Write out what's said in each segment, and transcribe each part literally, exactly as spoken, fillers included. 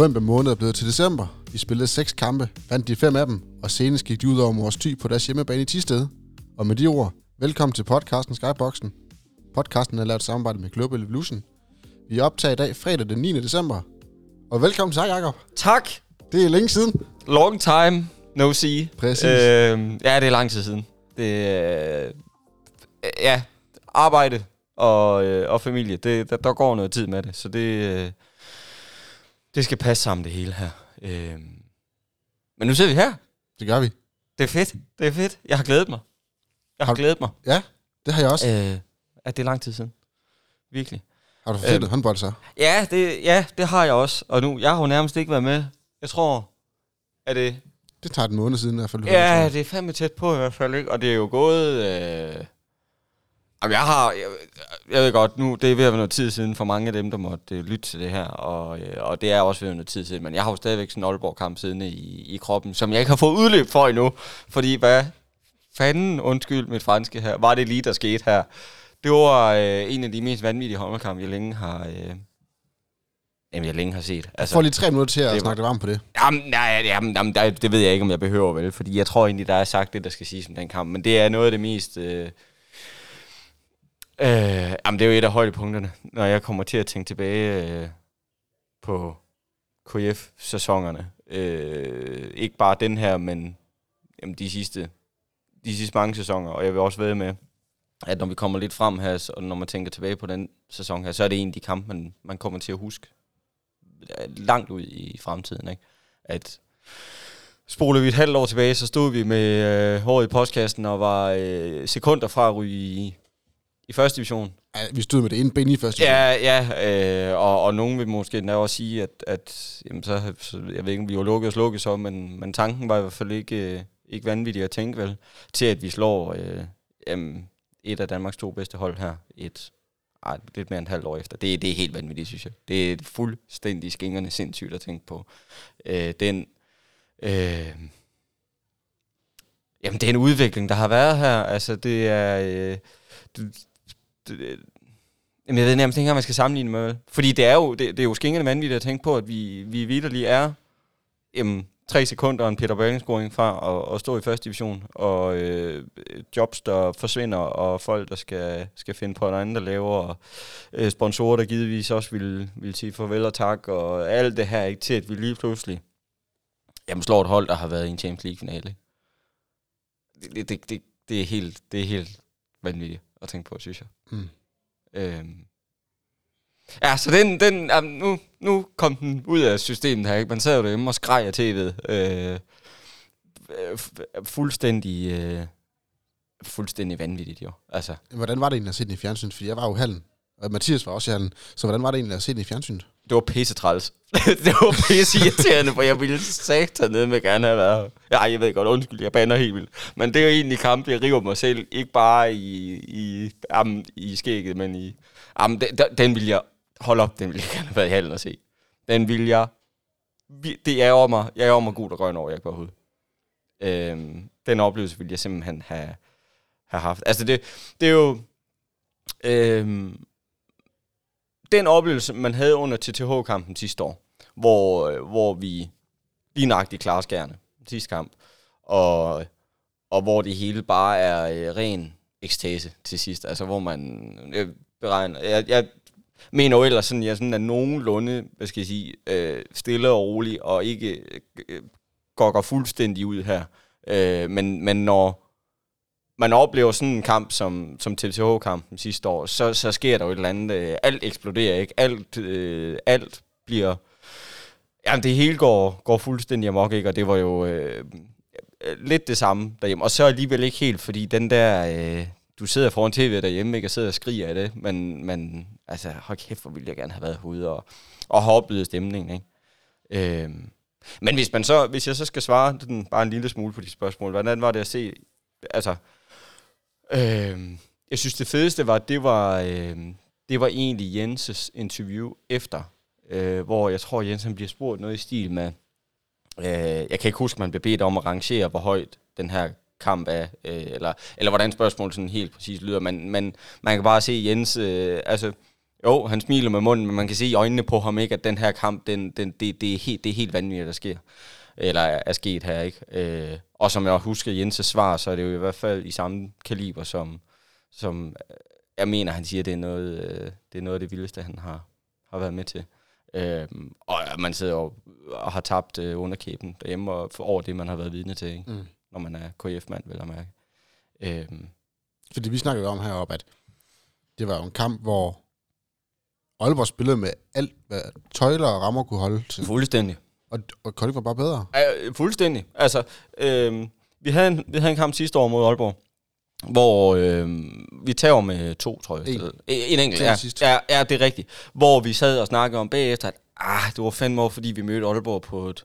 november måned er blevet til december. De spillede seks kampe, vandt de fem af dem, og senest gik de ud over Mors Thy på deres hjemmebane i Tistede. Og med de ord, velkommen til podcasten Skyboxen. Podcasten er lavet samarbejde med Global Evolution. Vi er optaget i dag fredag den niende december. Og velkommen til dig, Jacob. Tak. Det er længe siden. Long time, no see. Præcis. Øh, ja, det er lang tid siden. Det øh, ja, arbejde og, øh, og familie. Det, der, der går noget tid med det, så det... Øh, Det skal passe sammen det hele her. Øh... Men nu sidder vi her. Det gør vi. Det er fedt. Det er fedt. Jeg har glædet mig. Jeg har, har glædet mig. Ja, det har jeg også. Øh, at det er lang tid siden. Virkelig. Har du forfældet øh... håndbold så? Ja det, ja, det har jeg også. Og nu, jeg har jo nærmest ikke været med. Jeg tror, at det... Det tager en måned siden i hvert fald. Ja, det er fandme tæt på i hvert fald, ikke? Og det er jo gået... Øh... Jamen, jeg har, jeg, jeg ved godt, nu det er ved at være noget tid siden for mange af dem, der måtte øh, lytte til det her, og, øh, og det er også ved at være noget tid siden, men jeg har jo stadigvæk sådan en Aalborg-kamp siddende i, i kroppen, som jeg ikke har fået udløb for endnu, fordi hvad fanden, undskyld mit franske her, var det lige, der skete her. Det var øh, en af de mest vanvittige håndboldkampe, jeg længe har... Øh Jamen, jeg længe har set. Altså, jeg får lige tre minutter til at det, snakke det varmt på det. Jamen, nej, jamen, jamen der, det ved jeg ikke, om jeg behøver vel, fordi jeg tror egentlig, der er sagt det, der skal siges om den kamp, men det er noget af det mest... Øh, Øh, jamen, det er jo et af højdepunkterne, når jeg kommer til at tænke tilbage øh, på K F-sæsonerne. Øh, ikke bare den her, men jamen, de, sidste, de sidste mange sæsoner. Og jeg vil også være med, at når vi kommer lidt frem her, så, og når man tænker tilbage på den sæson her, så er det en af de kampe, man, man kommer til at huske langt ud i fremtiden. Ikke? At spoler vi et halvt år tilbage, så stod vi med øh, håret i postkassen og var øh, sekunder fra at ryge i... I første division. Ja, vi stod med det ene ben i første division. Ja, ja. Øh, og, og nogen vil måske da også sige, at, at jamen så, jeg ved ikke, om vi var lukket og slukket så, men, men tanken var i hvert fald ikke, ikke vanvittig at tænke vel, til at vi slår øh, jamen, et af Danmarks to bedste hold her, et, ej, lidt mere end et halvt år efter. Det, det er helt vanvittigt, synes jeg. Det er fuldstændig skængerne sindssygt at tænke på. Øh, den... Øh, jamen, det er en udvikling, der har været her. Altså, det er... Øh, det, Jamen, jeg ved nærmest ikke, om man skal sammenligne med. Fordi det er jo, det, det er jo skængende vanvittigt at tænke på, at vi, vi vitterlig er jamen, tre sekunder en Peter Børling-scoring fra at, at stå i første division, og øh, jobs, der forsvinder, og folk, der skal, skal finde på noget andet, der laver, og øh, sponsorer, der givetvis også vil, vil sige farvel og tak, og alt det her ikke til, at vi lige pludselig jamen, slår et hold, der har været i en Champions League-finale. Det, det, det, det, er helt, det er helt vanvittigt at tænke på, synes jeg. Mm. Øhm. Ja, så den, den um, nu, nu kom den ud af systemet her, ikke? Man sad jo derhjemme og skreg af tv'et. Øh, f- fuldstændig, øh, fuldstændig vanvittigt, jo. Altså. Hvordan var det egentlig at se den i fjernsynet? Fordi jeg var jo i hallen, og Mathias var også i hallen. Så hvordan var det egentlig at se den i fjernsynet? Det var pisse træls. Det var pisse irriterende, for jeg ville satan ned med gerne have været. Ja, jeg ved godt, undskyld, jeg bander helt vildt. Men det er jo egentlig kamp, jeg river mig selv. Ikke bare i, i, um, i skægget, men i... Um, den, den vil jeg... Hold op, den vil jeg gerne have været i halen at se. Den vil jeg... Det er over mig. Jeg er over mig god og grøn over, jeg ikke bare hoved. Øhm, den oplevelse vil jeg simpelthen have, have haft. Altså, det, det er jo... Øhm, Den oplevelse, man havde under T T H-kampen sidste år, hvor, hvor vi lige nøjagtigt klarer skærene sidste kamp, og, og hvor det hele bare er ren ekstase til sidst. Altså, hvor man jeg beregner... Jeg, jeg mener jo ellers, sådan, jeg sådan er nogenlunde, hvad skal jeg sige, øh, stille og rolig, og ikke øh, gokker fuldstændig ud her. Øh, men, men når... man oplever sådan en kamp som, som T T H-kampen sidste år, så, så sker der jo et eller andet. Øh, alt eksploderer, ikke? Alt, øh, alt bliver... Jamen, det hele går, går fuldstændig amok, ikke? Og det var jo øh, lidt det samme derhjemme. Og så alligevel ikke helt, fordi den der... Øh, du sidder foran tv'et derhjemme, ikke? Og sidder og skriger af det, men, men altså, hold kæft, hvor ville jeg gerne have været herude og, og have oplevet stemningen, ikke? Øh, men hvis, man så, hvis jeg så skal svare den, bare en lille smule på de spørgsmål, hvordan var det at se... Altså... Jeg synes, det fedeste var, det var, øh, det var egentlig Jenses interview efter, øh, hvor jeg tror, Jensen bliver spurgt noget i stil med, øh, jeg kan ikke huske, man blev bedt om at rangere, hvor højt den her kamp er, øh, eller, eller hvordan spørgsmålet sådan helt præcis lyder, men, men man kan bare se Jens, øh, altså Jo, han smiler med munden, men man kan se i øjnene på ham, ikke, at den her kamp, den, den, det, det, er helt, det er helt vanvittigt, der sker. Eller er, er sket her, ikke? Øh, og som jeg husker Jenses svar, så er det jo i hvert fald i samme kaliber, som, som jeg mener, han siger, det er noget, det er noget af det vildeste, han har, har været med til. Øh, og man sidder og, og har tabt øh, underkæben derhjemme og over det, man har været vidne til, ikke? Mm. Når man er K F-mand, vil jeg mærke. Øh, Fordi vi snakkede om heroppe, at det var jo en kamp, hvor Aalborg spillede med alt, hvad tøjler og rammer kunne holde til. Fuldstændig. Og, og Kolding var bare bedre? Ja, fuldstændig. Altså, øh, vi, havde en, vi havde en kamp sidste år mod Aalborg, hvor øh, vi tager med to, tror jeg. En, en enkelt, ja, ja, ja, det er rigtigt. Hvor vi sad og snakkede om bagefter, at ah, det var fandme over, fordi vi mødte Aalborg på et,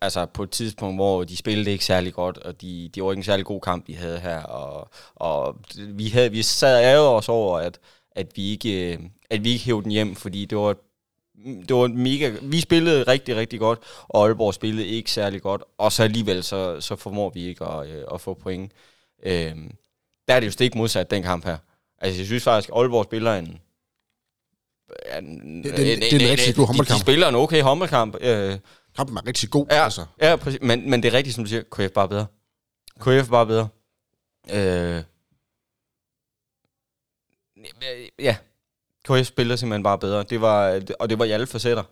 altså på et tidspunkt, hvor de spillede ikke særlig godt, og de, de var ikke en særlig god kamp, vi havde her. Og, og vi, havde, vi sad og ærgede os over, at, at vi ikke... at vi ikke hævde den hjem, fordi det var, det var mega... Vi spillede rigtig, rigtig godt, og Aalborg spillede ikke særlig godt, og så alligevel, så, så formår vi ikke at, at få point. Øhm, der er det jo stik modsat, den kamp her. Altså, jeg synes faktisk, Aalborg spiller en... en det, det, det, en, det er en, en rigtig en, god håndboldkamp. De, de spiller en okay håndboldkamp. Øh, Kampen er rigtig god, ja, altså. Ja, præcis, men, men det er rigtigt, som du siger, K F bare bedre. K F bare bedre. Øh, ja... K F spiller simpelthen bare bedre. Det var, og det var i alle facetter.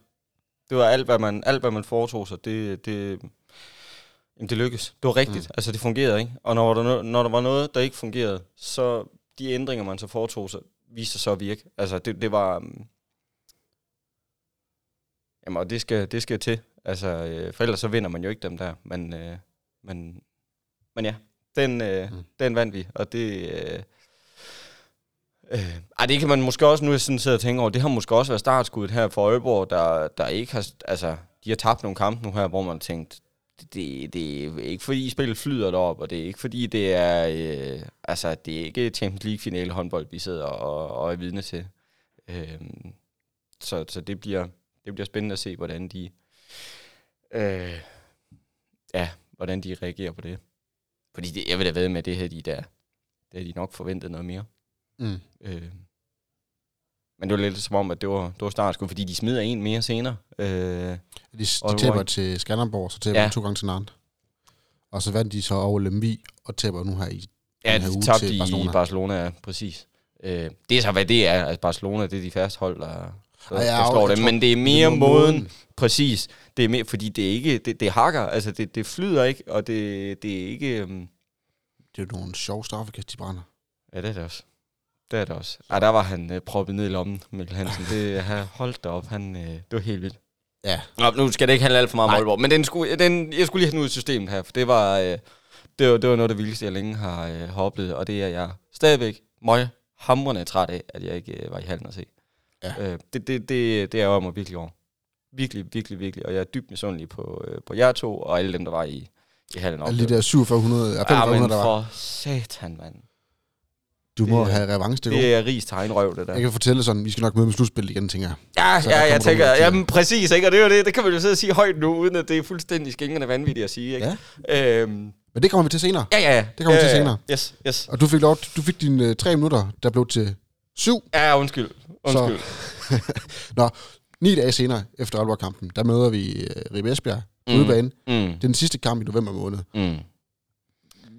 Det var alt, hvad man, alt, hvad man foretog sig. Det, det, jamen det lykkedes. Det var rigtigt. Mm. Altså, det fungerede, ikke? Og når der, når der var noget, der ikke fungerede, så de ændringer, man så foretog sig, viste sig så at virke. Altså, det, det var... Jamen, og det skal, det skal til. Altså, for ellers så vinder man jo ikke dem der. Men, øh, men, men ja, den, øh, mm. den vandt vi. Og det... Øh, Øh, ej, det kan man måske også, nu er jeg sådan sidder og tænker over, det har måske også været startskuddet her for Aalborg, der, der ikke har, altså, de har tabt nogle kampe nu her, hvor man har tænkt, det, det er ikke fordi spillet flyder derop, og det er ikke fordi det er, øh, altså, det er ikke Champions League-finale håndbold, vi sidder og, og er vidne til. Øh, så så det, bliver, det bliver spændende at se, hvordan de, øh, ja, hvordan de reagerer på det. Fordi det, jeg vil da ved med, det her de der, det havde de nok forventet noget mere. Mm. Øh. Men det var lidt som om, at det var, det var startskud, fordi de smider en mere senere. Øh, de de taber til Skanderborg, så taber ja. de to gange til Nantes. Og så vandt de så over Lemby og taber nu her i ja, den her uge til Barcelona. I Barcelona, ja, præcis. Øh, det er så, hvad det er. Altså Barcelona, det er de fasthold, der, der, ja, der slår det. Men det er mere det er måden. måden. Præcis. Det er mere, fordi det er ikke, det, det hakker. Altså, det, det flyder ikke, og det, det er ikke... Um... Det er jo nogle sjove straffekast, de brænder. Ja, det er det også. Det er det også. Ej, der var han øh, proppet ned i lommen, Mikkel Hansen. Det har holdt derop. Han, øh, det var helt vildt. Ja. Nå, nu skal det ikke handle alt for meget om Aalborg, men den skulle, den, jeg skulle lige have den ud i systemet her, for det var, øh, det var, det var noget, der vildeste, jeg længe har, øh, har oplevet, og det er jeg stadigvæk møghamrende træt af, at jeg ikke øh, var i halen at se. Ja. Øh, det, det, det, det er jo mig virkelig over. Virkelig, virkelig, virkelig. Og jeg er dybt misundelig på, øh, på jer to, og alle dem, der var i, i halen oplevet. Lige der syv tusind fem hundrede, ja, der var. Ja, men for satan, mand. Du må det, have revanche, det, det er rigs tegnrøv, det der. Jeg kan fortælle sådan, vi skal nok møde med slutspil igen, tænker jeg. Ja, så ja, jeg tænker, jamen præcis, ikke? Og det er det, det kan man jo sidde og sige højt nu, uden at det er fuldstændig skængende vanvittigt at sige, ikke? Ja. Øhm. Men det kommer vi til senere. Ja, ja, ja. Det kommer øh, vi til senere. Yes, yes. Og du fik lov, du fik dine øh, tre minutter, der blev til syv. Ja, undskyld. Undskyld. Nå, ni dage senere, efter Aalborg-kampen, der møder vi øh, Ribe-Esbjerg, mm. udebane. Mm. Det er den sidste kamp i november måned. Mm.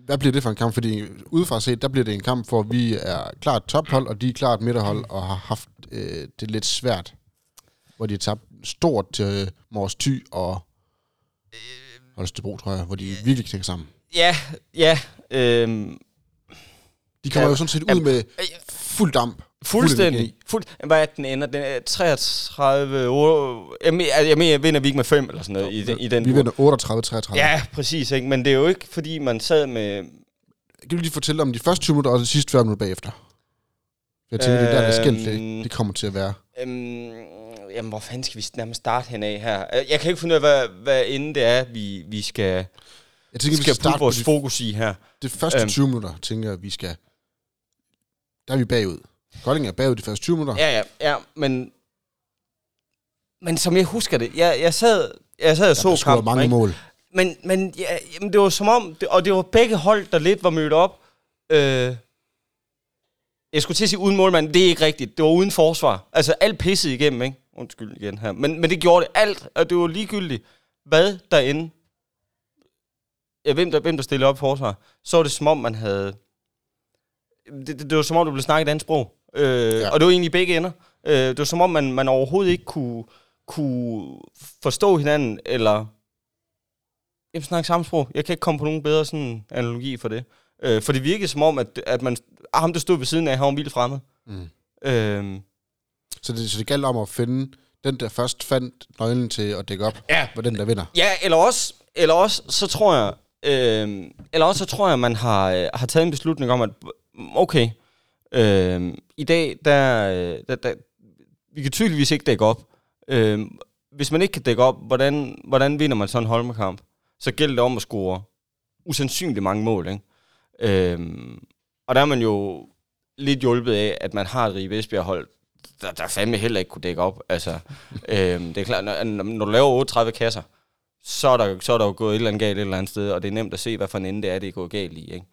Hvad bliver det for en kamp? Fordi udefra set, der bliver det en kamp, hvor vi er klart tophold, og de er klart midterhold, og har haft øh, det lidt svært. Hvor de har tabt stort til øh, Mors Thy og Holstebro, tror jeg, hvor de virkelig knækker sammen. Ja, ja. Øhm, de kommer ja, jo sådan set ud ja, med fuld damp. Fuldstændig. Fuld, hvad er den ender? Den er treogtredive... otte, jeg mener, jeg vinder vi ikke med fem eller sådan noget jo, i, i den. Vi vinder otteogtredive treogtredive. Ja, præcis. Ikke? Men det er jo ikke, fordi man sad med... Kan du lige fortælle om de første tyve minutter og de sidste fyrre minutter bagefter? Jeg tænker, øhm, det er der, der skældte det, det kommer til at være. Øhm, jamen, hvor fanden skal vi nærmest starte henad her? Jeg kan ikke finde ud af, hvad, hvad inden det er, vi, vi skal, jeg tænker, skal vi starte vores de, fokus i her. Det første øhm, tyve minutter, tænker jeg, vi skal... Der er vi bagud. Kolding er bagud de første tyve minutter. Ja, ja, ja, men... Men som jeg husker det, jeg, jeg sad, jeg sad og så kampen, ikke? Mange mål. Men, men ja, jamen, det var som om... Og det var begge hold, der lidt var mødt op. Øh, Jeg skulle til at sige uden målmand, det er ikke rigtigt. Det var uden forsvar. Altså alt pisset igennem, ikke? Undskyld igen her. Men, men det gjorde det alt, og det var ligegyldigt, hvad derinde, ja, hvem der, hvem der stillede op forsvar, så var det som om, man havde... Det, det, det var som om, du blev snakket et andet sprog. Øh, ja. Og det var egentlig begge ender. Øh, det var som om, man, man overhovedet ikke kunne, kunne forstå hinanden, eller... Jamen, snakke samme sprog. Jeg kan ikke komme på nogen bedre sådan analogi for det. Øh, for det virkede som om, at, at man... Ah, ham, der stod ved siden af, han var vildt fremmed. Mm. Øh, så, det, så det galt om at finde den, der først fandt nøglen til at dække op, ja, var den, der vinder. Ja, eller også, eller også så tror jeg... Øh, eller også så tror jeg, man har, har taget en beslutning om, at... Okay, øh, i dag, der, der, der... Vi kan tydeligvis ikke dække op. Øh, hvis man ikke kan dække op, hvordan, hvordan vinder man sådan en Holmkamp? Så gælder det om at score usandsynligt mange mål, ikke? Øhm, og der er man jo lidt hjulpet af, at man har et Ribe-Esbjerg-hold, der, der fandme heller ikke kunne dække op. Altså, øhm, det er klart, når, når du laver otteogtredive kasser, så er, der, så er der jo gået et eller andet galt et eller andet sted, og det er nemt at se, hvad for en ende det er, det er gået galt i, ikke?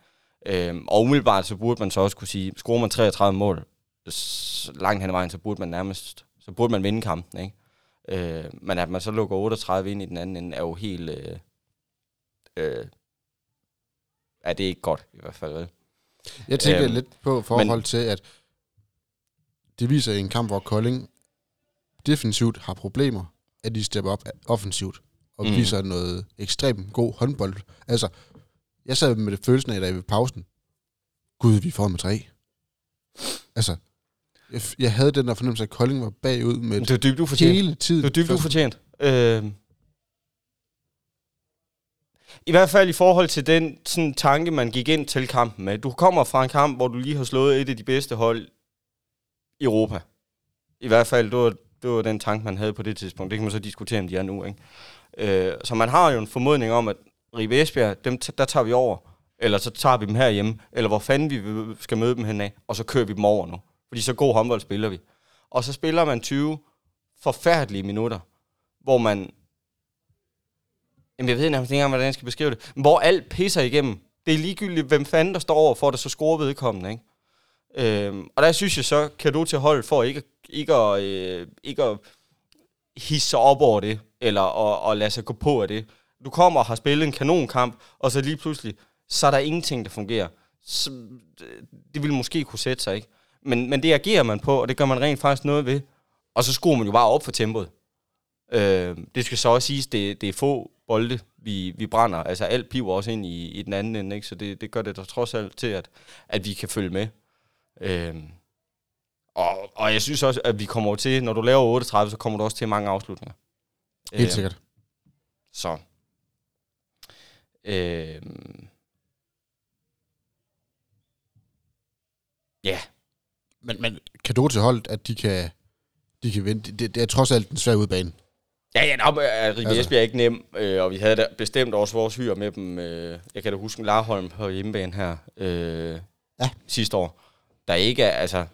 Øhm, og umiddelbart så burde man så også kunne sige, scorer man treogtredive mål, så langt hen ad vejen, så burde man nærmest, så burde man vinde kampen, ikke? Øhm, men at man så lukker otteogtredive ind i den anden ende, er jo helt... Øh, Øh, er det ikke godt i hvert fald. Jeg tænker øhm, lidt på forhold men, til at det viser en kamp, hvor Kolding defensivt har problemer, at de stepper op offensivt og mm. viser noget ekstremt god håndbold. Altså jeg sad med det følelsen af, da jeg ved pausen, gud, vi får med tre. Altså jeg, jeg havde den der fornemmelse, at Kolding var bagud med det dybt ufortjent. Hele tiden. Det dybt ufortjent. Øh. I hvert fald i forhold til den sådan, tanke, man gik ind til kampen med. Du kommer fra en kamp, hvor du lige har slået et af de bedste hold i Europa. I hvert fald, det var, det var den tanke, man havde på det tidspunkt. Det kan man så diskutere, om de er nu, ikke? Øh, så man har jo en formodning om, at Ribe-Esbjerg, dem t- der tager vi over. Eller så tager vi dem herhjemme. Eller hvor fanden vi skal møde dem henad. Og så kører vi dem over nu. Fordi så god håndbold spiller vi. Og så spiller man tyve forfærdelige minutter, hvor man... Jamen, jeg ved nærmest ikke engang, hvordan jeg skal beskrive det. Hvor alt pisser igennem. Det er ligegyldigt, hvem fanden der står over for, der så scorer vedkommende, ikke? Øhm, og der synes jeg så, kan du til holdet for ikke, ikke, at, øh, ikke at hisse sig op over det, eller at, at lade sig gå på af det. Du kommer og har spillet en kanonkamp, og så lige pludselig, så er der ingenting, der fungerer. Så, det ville måske kunne sætte sig, ikke? Men, men det agerer man på, og det gør man rent faktisk noget ved. Og så skruer man jo bare op for tempoet. Øh, det skal så også siges, det, det er få bolde, vi, vi brænder. Altså alt piver også ind i, i den anden ende, ikke? Så det, det gør det der trods alt til, at, at vi kan følge med. Øh, og, og jeg synes også, at vi kommer til, når du laver otteogtredive, så kommer du også til mange afslutninger. Helt øh, sikkert. Så. Øh, ja. Men, men kan du til holdet, at de kan... De kan vinde. Det, det er trods alt en svær udbane. Ja, ja, Ribe-Esbjerg altså. Er ikke nem, øh, og vi havde da bestemt også vores hyre med dem. Øh, jeg kan da huske Larholm på hjemmebane her øh, ja. sidste år. Der ikke er, altså,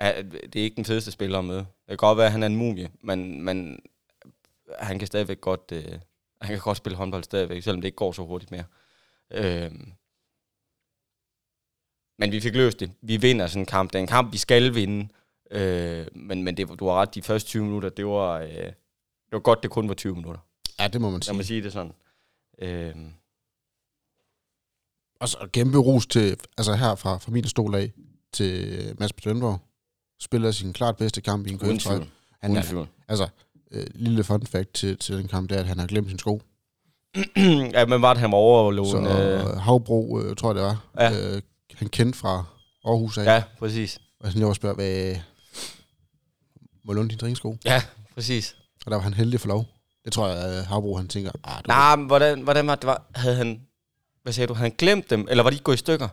er, det er ikke den fedeste spiller med. Det kan godt være, at han er en mumie, men, men han kan stadigvæk godt, øh, han kan godt spille håndbold stadigvæk, selvom det ikke går så hurtigt mere. Øh, men vi fik løst det. Vi vinder sådan en kamp. Det er en kamp, vi skal vinde. Øh, men men det, du har ret, de første tyve minutter, det var, øh, det var godt, det kun var tyve minutter. Ja, det må man sige. Lad mig sige det sådan. Øh. Og så kæmpe rus til, altså her fra, fra min stol af, til Mads Pedersen, spiller sin klart bedste kamp i en kønstrøm. Han er, altså, øh, lille fun fact til, til den kamp, det er, at han har glemt sin sko. Ja, men var det, han var overlående? Så øh, Havbro, øh, tror jeg det var, ja. øh, han kendte fra Aarhus af. Ja, præcis. Og sådan jeg også spørger, hvad... Må låne din dringesko? Ja, præcis. Og der var han heldig for lov. Det tror jeg, at Havbro, han tænker... Nej, nah, men hvordan, hvordan var det? Var, havde han... Hvad sagde du? Havde han glemt dem? Eller var de gået i stykker?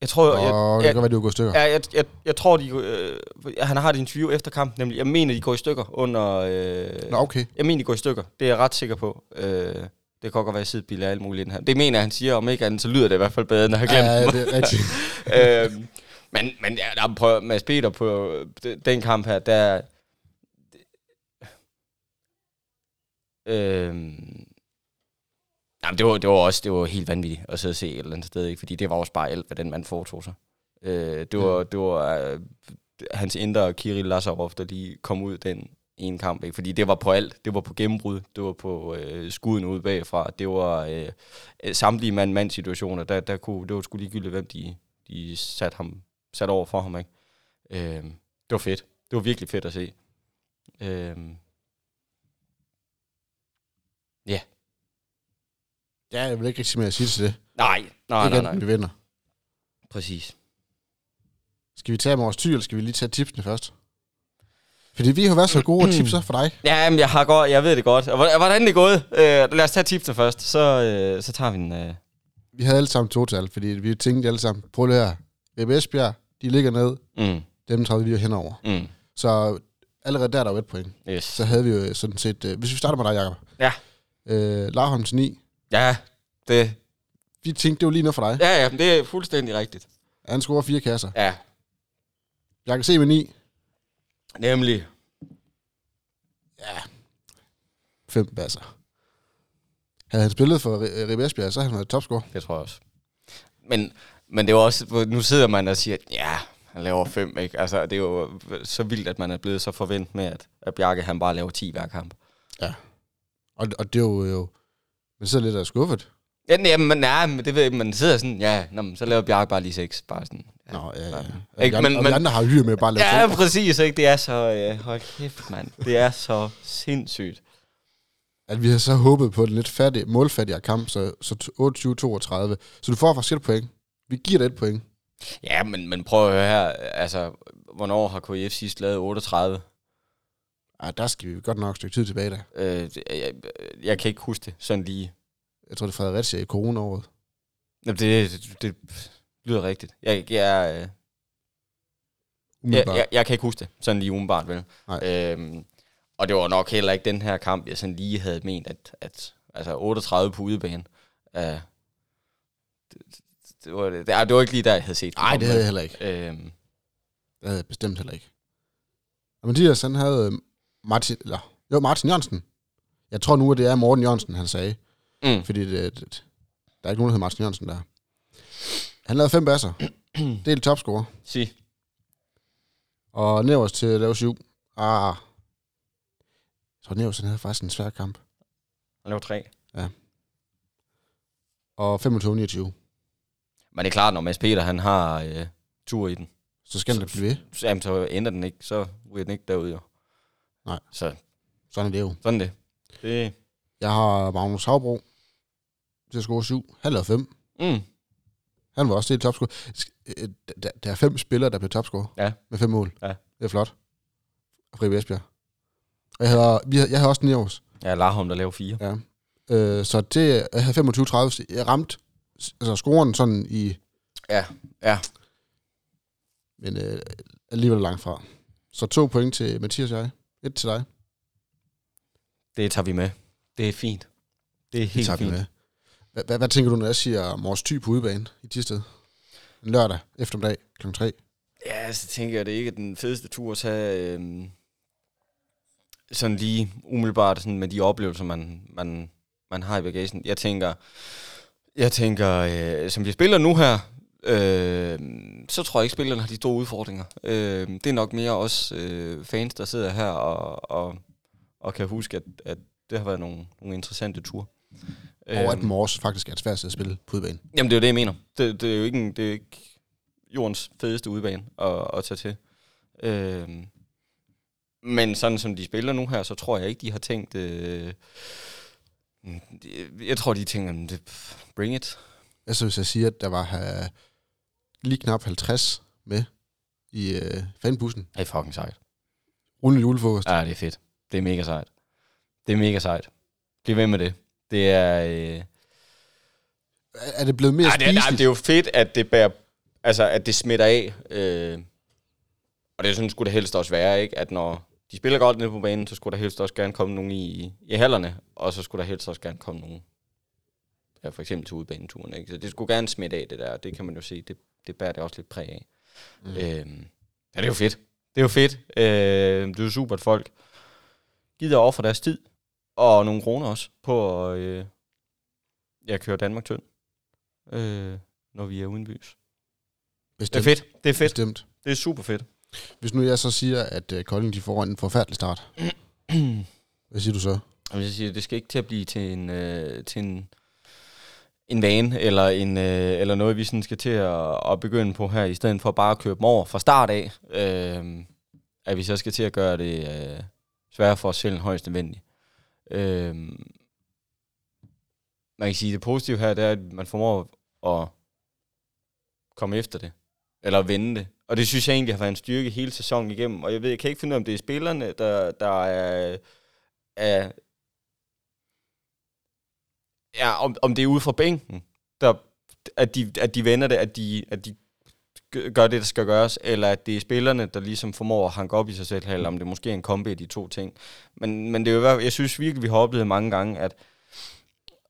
Jeg tror... Åh, oh, det kan være, de var gået i stykker. Ja, jeg, jeg, jeg, jeg tror, de... Øh, han har et interview efter kampen, nemlig. Jeg mener, de går i stykker under... Øh, Nå, okay. Jeg mener, de går i stykker. Det er jeg ret sikker på. Øh, det kan godt være sidebilleder og alt muligt. Det mener han siger, om ikke andet, så lyder det i hvert fald bedre, når han glemmer dem. Ja, det er rigtigt. øh, Men, men ja, prøv, Mads Peter på den kamp her, der... Øh, jamen, det var, det var også det var helt vanvittigt at sidde og se et eller andet sted, ikke? Fordi det var også bare alt, hvad den mand foretog sig. Øh, det var, mm. det var øh, hans indre Kiril Lazarov, der lige kom ud den ene kamp. Ikke? Fordi det var på alt. Det var på gennembrud. Det var på øh, skuden ude bagfra. Det var øh, samtlige mand-mand situationer. Der, der kunne, det var sgu ligegyldigt, hvem de, de satte sat over for ham. Ikke? Øh, det var fedt. Det var virkelig fedt at se. Øh, Ja. Ja, jeg vil ikke rigtig mere at sige til det. Nej, nej, nej, nej. Vi vinder. Præcis. Skal vi tage Mors Thy, eller skal vi lige tage tipsene først? Fordi vi har været så gode tipser for dig. Ja, men jeg har godt, jeg ved det godt. Hvordan er det gået? Øh, lad os tage tipsene først, så, øh, så tager vi en... Øh. Vi havde alle sammen total, fordi vi tænkte alle sammen, prøv det her. Ribe-Esbjerg, de ligger ned. Mm. Dem tager vi lige henover. Mm. Så allerede der er der jo et point. Yes. Så havde vi jo sådan set... Øh, hvis vi starter med dig, Jacob. Ja. Øh, Larholm til ni. Ja, det... Vi tænkte, det var lige noget for dig. Ja, ja, det er fuldstændig rigtigt. Han scorer fire kasser. Ja. Jeg kan se med ni. Nemlig. Ja. Fem basser. Havde han spillet for Ribe-Esbjerg, så havde han været topscorer. Det tror jeg også. Men, men det er også... Nu sidder man og siger, ja, han laver fem, ikke? Altså, det er jo så vildt, at man er blevet så forventet med, at, at Bjarke, han bare laver ti hver kamp. Ja. Og, og det er jo, jo... Man sidder lidt og er skuffet. Ja, jamen, nej, men det ved jeg, man sidder sådan, ja, nå, så laver Bjarke bare lige seks, bare sådan. Ja, nå, ja, ja. ja. Ikke, men, og vi andre har hyret med at bare lave seks. Ja, præcis, ikke? Det er så, øh, hold kæft, mand. Det er så sindssygt. At vi har så håbet på en lidt fattig, målfattigere kamp, så, så otteogtyve toogtredive. Så du får faktisk et point. Vi giver dig et point. Ja, men, men prøv at høre her, altså, hvornår har K F sidst lavet otteogtredive? Ej, der skal vi godt nok et stykke tid tilbage der. Øh, jeg, jeg kan ikke huske det sådan lige. Jeg tror, det er Fredericia i coronaåret. Jamen, det, det, det lyder rigtigt. Jeg, jeg, jeg, jeg, jeg kan ikke huske det sådan lige umiddelbart, vel? Øhm, og det var nok heller ikke den her kamp, jeg sådan lige havde ment, at, at altså otteogtredive på udebane. Øh, det, det, var, det, det var ikke lige der, jeg havde set. Nej, det havde jeg heller ikke. Øhm, det havde jeg bestemt heller ikke. Men de her sådan havde... Martin, eller, jo, Martin Jørgensen. Jeg tror nu, at det er Morten Jørgensen, han sagde. Mm. Fordi det, det, der er ikke nogen, der hedder Martin Jørgensen der. Han lavede fem basser. Det er topscorer. Sig. Og Nævers til at lave syv. Ah. Så Nævers, han havde faktisk en svær kamp. Han lavede tre. Ja. Og femogtyve niogtyve. Men det er klart, når Mads Peter, han har øh, tur i den. Så skal den blive ved. Jamen, så ændrer den ikke. Så ryger den ikke derude, jo. Nej, så. Sådan er det jo. Sådan det. det. Jeg har Magnus Havbro til at score syv. Han lavede fem. Mm. Han var også til topscorer. Der er fem spillere, der blev topscorer. Ja. Med fem mål. Ja. Det er flot. Og Ribe Esbjerg. Jeg havde, jeg havde også den i års. Ja, Larholm, der lavede fire. Ja. Øh, så det, jeg havde femogtyve tredive. Jeg ramte altså, scoren sådan i... Ja, ja. Men øh, alligevel langt fra. Så to point til Mathias og jeg. Et til dig. Det tager vi med. Det er fint. Det er helt det fint. Hvad, hvad, hvad tænker du, når jeg siger Mors Thy på udebane i Tistede? En lørdag eftermiddag klokken tre. Ja, så tænker jeg, det ikke er den fedeste tur at tage øhm, sådan lige umiddelbart sådan med de oplevelser, man, man, man har i bagagen. Jeg tænker, jeg tænker øh, som vi spiller nu her, Øh, så tror jeg ikke, spillerne har de store udfordringer. Øh, det er nok mere også øh, fans, der sidder her og, og, og kan huske, at, at det har været nogle, nogle interessante ture. Og øh, at Mors faktisk er et svært at spille på udebane. Jamen, det er jo det, jeg mener. Det, det er jo ikke, en, det er ikke jordens fedeste udebane at, at tage til. Øh, men sådan som de spiller nu her, så tror jeg ikke, de har tænkt... Øh, jeg tror, de tænker, bring it. Altså, hvis jeg siger, at der var... Uh, lige knap halvtreds med i øh, fanbussen. Det er fucking sejt. Runde julefrokost. Ja, det er fedt. Det er mega sejt. Det er mega sejt. Bliv ved med det. Det er... Øh... Er det blevet mere spiseligt? Nej, det er jo fedt, at det bærer, altså, at det smitter af. Øh... Og det er sådan, skulle det helst også være, ikke? At når de spiller godt ned på banen, så skulle der helst også gerne komme nogen i, i hallerne, og så skulle der helst også gerne komme nogen, ja, for eksempel til udbaneturen, ikke? Så det skulle gerne smitte af, det der. Det kan man jo se, det det bærer det også lidt præg af. Mm. Øhm, ja, det er jo fedt. Det er jo fedt. Øhm, det er jo super, at folk gider over for deres tid, og nogle kroner også, på at øh, jeg kører Danmark tynd, øh, når vi er uden bys. Bestemt. Det er fedt. Det er fedt. Bestemt. Det er super fedt. Hvis nu jeg så siger, at Kolding de får en forfærdelig start, hvad siger du så? Jeg siger, det skal ikke til at blive til en, øh, til en, en vane, eller, en, øh, eller noget, vi sådan skal til at, at begynde på her, i stedet for bare at købe dem over fra start af, øh, at vi så skal til at gøre det øh, sværere for os selv højst nødvendigt. Øh, man kan sige, det positive her, det er, at man formår at komme efter det, eller vende det. Og det synes jeg egentlig har været en styrke hele sæsonen igennem. Og jeg ved, jeg kan ikke finde ud af, om det er spillerne, der, der er... er ja, om, om det er ude fra bænken, der, at, de, at de vender det, at de, at de gør det, der skal gøres, eller at det er spillerne, der ligesom formår at hanke op i sig selv, eller om det måske er en kombi af de to ting. Men, men det er jo, jeg synes virkelig, vi har oplevet mange gange, at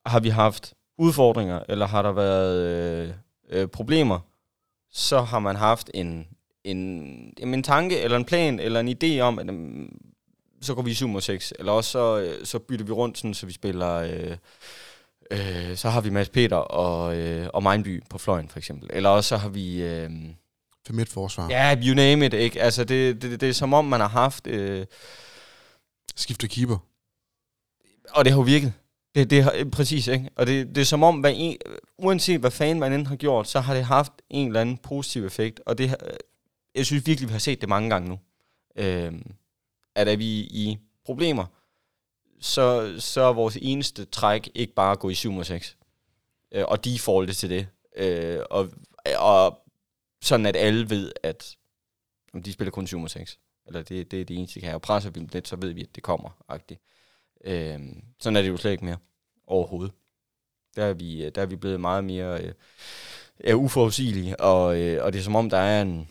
har vi haft udfordringer, eller har der været øh, øh, problemer, så har man haft en, en, en tanke, eller en plan, eller en idé om, at så går vi i syv mod seks, eller også så, så bytter vi rundt, sådan, så vi spiller, øh, øh, så har vi Mads Peter og, øh, og Meinby på fløjen, for eksempel. Eller også så har vi... Øh, for mit forsvar. Ja, yeah, you name it, ikke? Altså, det, det, det er som om, man har haft... Øh, skifter keeper. Og det har jo virket. Det, det har, præcis, ikke? Og det, det er som om, hvad en, uanset hvad fanden man end har gjort, så har det haft en eller anden positiv effekt. Og det, jeg synes virkelig, vi har set det mange gange nu. Øh, at er vi i problemer, så, så er vores eneste træk ikke bare at gå i syv mod seks. Øh, og de defalte til det. Øh, og, og sådan at alle ved, at om de spiller kun syv mod seks. Eller det, det er det eneste, de kan have. Og presser vi dem lidt, så ved vi, at det kommer-agtigt. Øh, sådan er det jo slet ikke mere overhovedet. Der er vi, der er vi blevet meget mere øh, uforudsigelige, og, øh, og det er som om, der er en,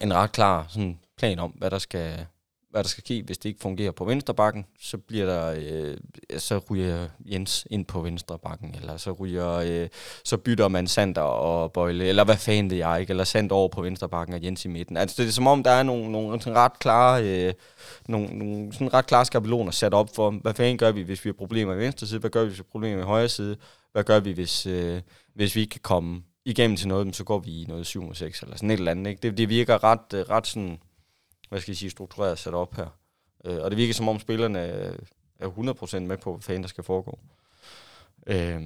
en ret klar sådan, plan om, hvad der skal... hvad der skal ske, hvis det ikke fungerer på venstrebakken, så bliver der øh, så ryger Jens ind på venstrebakken, eller så ryger øh, så bytter man Sander og Bøjle, eller hvad fanden det er, ikke, eller Sander over på venstrebakken og Jens i midten. Altså det er som om der er nogle nogle sådan ret klare øh, nogle, nogle sådan ret klare skabeloner sat op for, hvad fanden gør vi, hvis vi har problemer i venstre side, hvad gør vi, hvis vi har problemer i højre side, hvad gør vi, hvis øh, hvis vi ikke kan komme igennem til noget, så går vi i noget syv mod seks eller sådan et eller andet, ikke? Det, det virker ret øh, ret sådan, hvad skal jeg sige, struktureret sat op her. Øh, og det virker som om spillerne er hundrede procent med på, hvad fanden der skal foregå. Øh,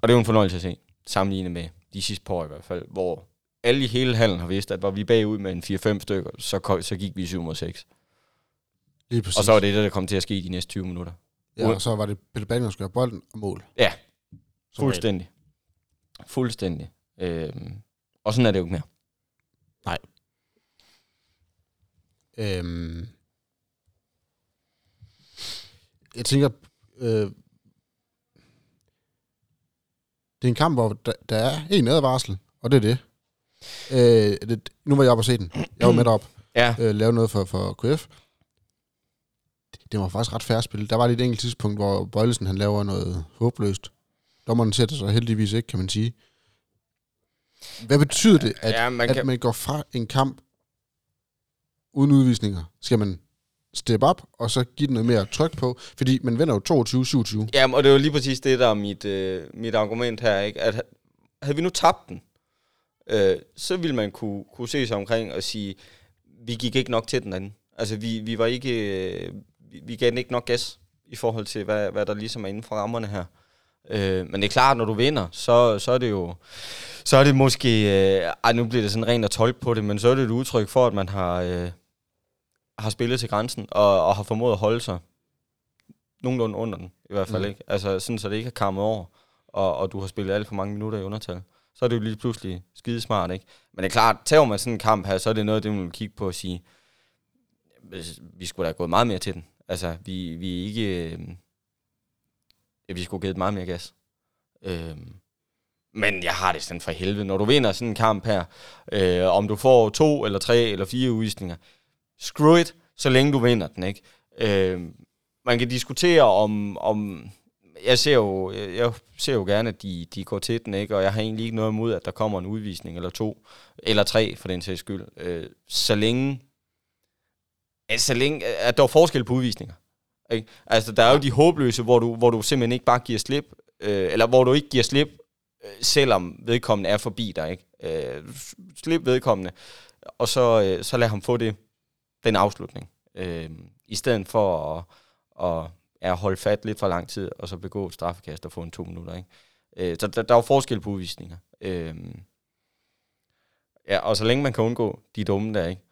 og det er jo en fornøjelse at se, sammenlignet med de sidste par år i hvert fald, hvor alle i hele hallen har vidst, at var vi bagud med en fire fem stykker, så, så gik vi syv mod seks. Lige præcis. Og så var det det, der kom til at ske i de næste tyve minutter. Ja, og så var det Pelle Banner, der skulle have bolden og mål. Ja, fuldstændig. Fuldstændig. Øh, og sådan er det jo ikke mere. Nej. Øhm. Jeg tænker, øh, det er en kamp, hvor der, der er en advarsel, og det er det. Øh, det nu var jeg oppe og se den. Jeg var med derop, ja. øh, lave noget for, for K F. Det, det var faktisk ret færre spil. Der var lige et enkelt tidspunkt, hvor Bøjlesen han laver noget håbløst. Dommeren ser det så heldigvis ikke, kan man sige. Hvad betyder det, at, ja, man, kan... at man går fra en kamp uden udvisninger? Skal man steppe op, og så give den noget mere tryk på? Fordi man vender jo toogtyve syvogtyve. Jamen, og det er jo lige præcis det, der er mit, øh, mit argument her, ikke? At havde vi nu tabt den, øh, så ville man kunne, kunne se sig omkring og sige, vi gik ikke nok til den anden. Altså, vi, vi var ikke... Øh, vi, vi gav den ikke nok gas i forhold til, hvad, hvad der ligesom er inden for rammerne her. Øh, men det er klart, når du vinder, så, så er det jo... Så er det måske... Øh, ej, nu bliver det sådan rent at tolke på det, men så er det et udtryk for, at man har... Øh, har spillet til grænsen, og, og har formået at holde sig nogenlunde under den, i hvert fald mm. ikke. Altså sådan, så det ikke har kammet over, og, og du har spillet alt for mange minutter i undertal. Så er det jo lige pludselig skidesmart, ikke? Men det er klart, tager man sådan en kamp her, så er det noget, det man vil kigge på og sige, vi skulle da have gået meget mere til den. Altså, vi, vi ikke... Øh, vi skulle have givet meget mere gas. Øh, men jeg har det sådan for helvede. Når du vinder sådan en kamp her, øh, om du får to, eller tre, eller fire udvisninger, screw it, så længe du vinder den, ikke? Øh, man kan diskutere om... om jeg, ser jo, jeg, jeg ser jo gerne, at de, de går til den, ikke? Og jeg har egentlig ikke noget imod, at der kommer en udvisning, eller to, eller tre, for den sags skyld. Øh, så længe... Altså, så længe... At der er forskel på udvisninger, ikke? Altså, der er jo de håbløse, hvor du, hvor du simpelthen ikke bare giver slip, øh, eller hvor du ikke giver slip, øh, selvom vedkommende er forbi dig, ikke? Øh, slip vedkommende, og så, øh, så lad ham få det, den afslutning. Øh, I stedet for at, at, at holde fat lidt for lang tid, og så begå et straffekast og få en to minutter. Ikke? Øh, så der, der er jo forskel på udvisninger. Øh, ja, og så længe man kan undgå de dumme der, ikke?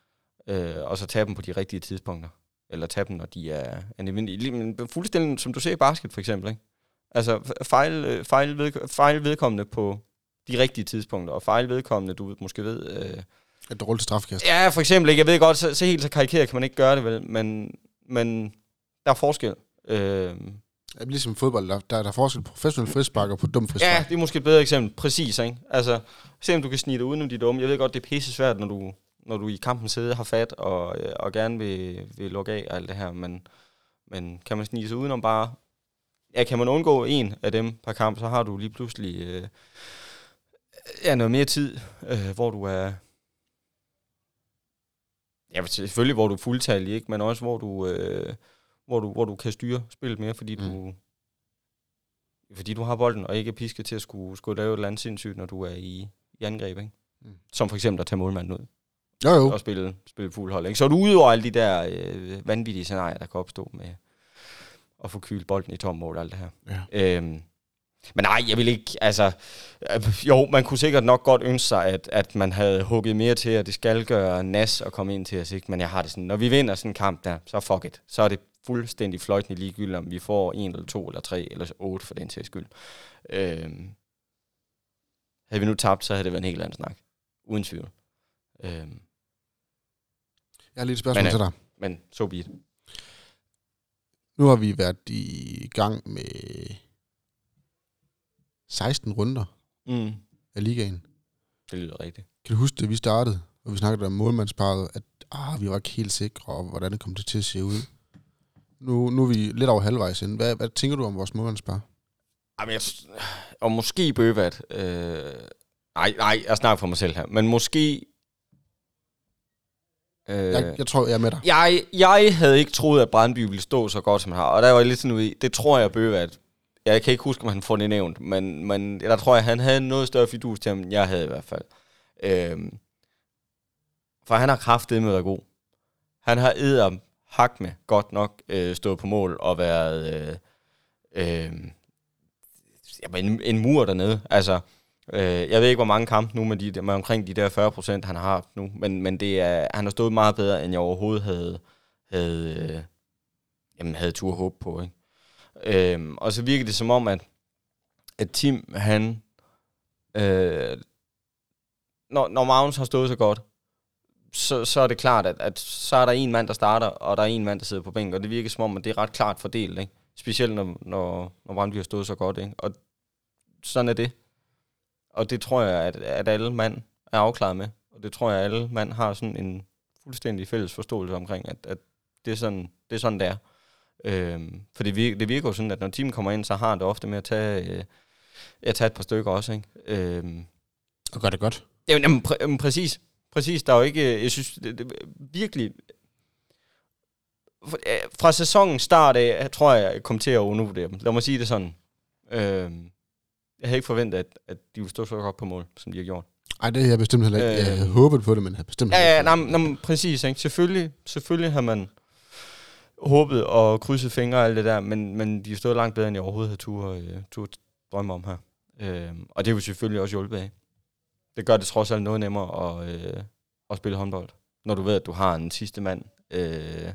Øh, og så tage dem på de rigtige tidspunkter. Eller tage dem, når de er anvendelige. Fuldstændig, som du ser i basket for eksempel. Ikke? Altså fejl, fejl, ved, fejl vedkommende på de rigtige tidspunkter, og fejl vedkommende, du måske ved... Øh, et dårligt straffekast. Ja, for eksempel. Ikke? Jeg ved godt, så, så helt så karikeret kan man ikke gøre det, vel? Men, men der er forskel. Øh, ligesom fodbold, der, der er forskel på professionel frispark og på dum frispark. Ja, det er måske et bedre eksempel. Præcis, ikke? Altså, se om du kan snige dig udenom de dumme. Jeg ved godt, det er pisse svært, når du... når du i kampen sidder har fat og, og gerne vil, vil lukke af og alt det her, men, men kan man snige sig udenom bare... Ja, kan man undgå en af dem per kamp, så har du lige pludselig øh, ja, noget mere tid, øh, hvor du er... Ja, selvfølgelig, hvor du er fuldtallig, ikke? Men også, hvor du, øh, hvor du, hvor du kan styre spillet mere, fordi, mm. du, fordi du har bolden, og ikke er pisket til at skulle, skulle lave et eller andet sindssygt, når du er i, i angreb, ikke? Mm. Som for eksempel at tage målmanden ud. Jo, jo. Og spille, spille fuglehold. Ikke? Så er du ude over alle de der øh, vanvittige scenarier, der kan opstå med at få kylet bolden i tommål og alt det her. Ja. Øhm, men nej, jeg vil ikke, altså... Øh, jo, man kunne sikkert nok godt ønske sig, at, at man havde hugget mere til, at det skal gøre nas og komme ind til os, ikke? Men jeg har det sådan, når vi vinder sådan en kamp der, så fuck it. Så er det fuldstændig fløjtende ligegyldigt, om vi får en eller to eller tre eller otte for den sags skyld. Øhm, havde vi nu tabt, så havde det været en helt anden snak. Uden tvivl. Øhm. Jeg har lidt spørgsmål men, til dig. Men so be it. Nu har vi været i gang med seksten runder mm. af ligaen. Det lyder rigtigt. Kan du huske, at vi startede, og vi snakkede om målmandsparet, at ah, vi var ikke helt sikre, og hvordan det kom det til at se ud? Nu, nu er vi lidt over halvvejs inden. Hvad, hvad tænker du om vores målmandspar? Jamen, jeg, og måske bøvat. Øh, nej, nej, jeg snakker for mig selv her. Men måske... Jeg, jeg tror, jeg er med dig. Jeg, jeg havde ikke troet, at Brandby ville stå så godt, som han har. Og der var jeg lidt sådan ud i, det tror jeg, Bøvat. Jeg kan ikke huske, om han får det nævnt, men, men der tror jeg, han havde noget større fidus til ham, end jeg havde i hvert fald. Øhm, for han har kraftedeme været god. Han har edderm hak med godt nok øh, stået på mål og været øh, øh, en, en mur dernede. Altså... Jeg ved ikke, hvor mange kampe nu, med, de, med omkring de der fyrre procent, han har haft nu, men, men det er, han har stået meget bedre, end jeg overhovedet havde, havde, jamen, havde tur og håb på. Ikke? Øhm, og så virker det som om, at, at Tim, han, øh, når, når Magnus har stået så godt, så, så er det klart, at, at så er der en mand, der starter, og der er en mand, der sidder på bænken, og det virker som om, at det er ret klart fordelt. Ikke? Specielt når, når, når Brandby har stået så godt. Ikke? Og sådan er det. Og det tror jeg, at, at alle mand er afklaret med. Og det tror jeg, at alle mand har sådan en fuldstændig fælles forståelse omkring, at, at det er sådan, det er. Sådan, det er. Øhm, for det virker, det virker jo sådan, at når teamen kommer ind, så har det ofte med at tage, øh, at tage et par stykker også. Ikke? Øhm, og gør det godt. Jamen, jamen, præ- jamen præcis. Præcis. Der er jo ikke... Jeg synes det, det, virkelig... Fra sæsonens start af, tror jeg, jeg kom til at undervurdere dem. Lad mig sige det sådan. Øhm, Jeg havde ikke forventet, at, at de ville stå så godt på mål, som de har gjort. Nej, det havde jeg bestemt heller ikke. Øh, jeg havde håbet på det, men havde bestemt ja, ja, nej, nej, præcis. Ikke? Selvfølgelig, selvfølgelig har man håbet og krydset fingre og alt det der, men, men de har stået langt bedre, end jeg overhovedet havde turde øh, tur drømme om her. Øh, og det er jo selvfølgelig også hjulpet af. Det gør det trods alt noget nemmere at, øh, at spille håndbold, når du ved, at du har en sidste mand øh,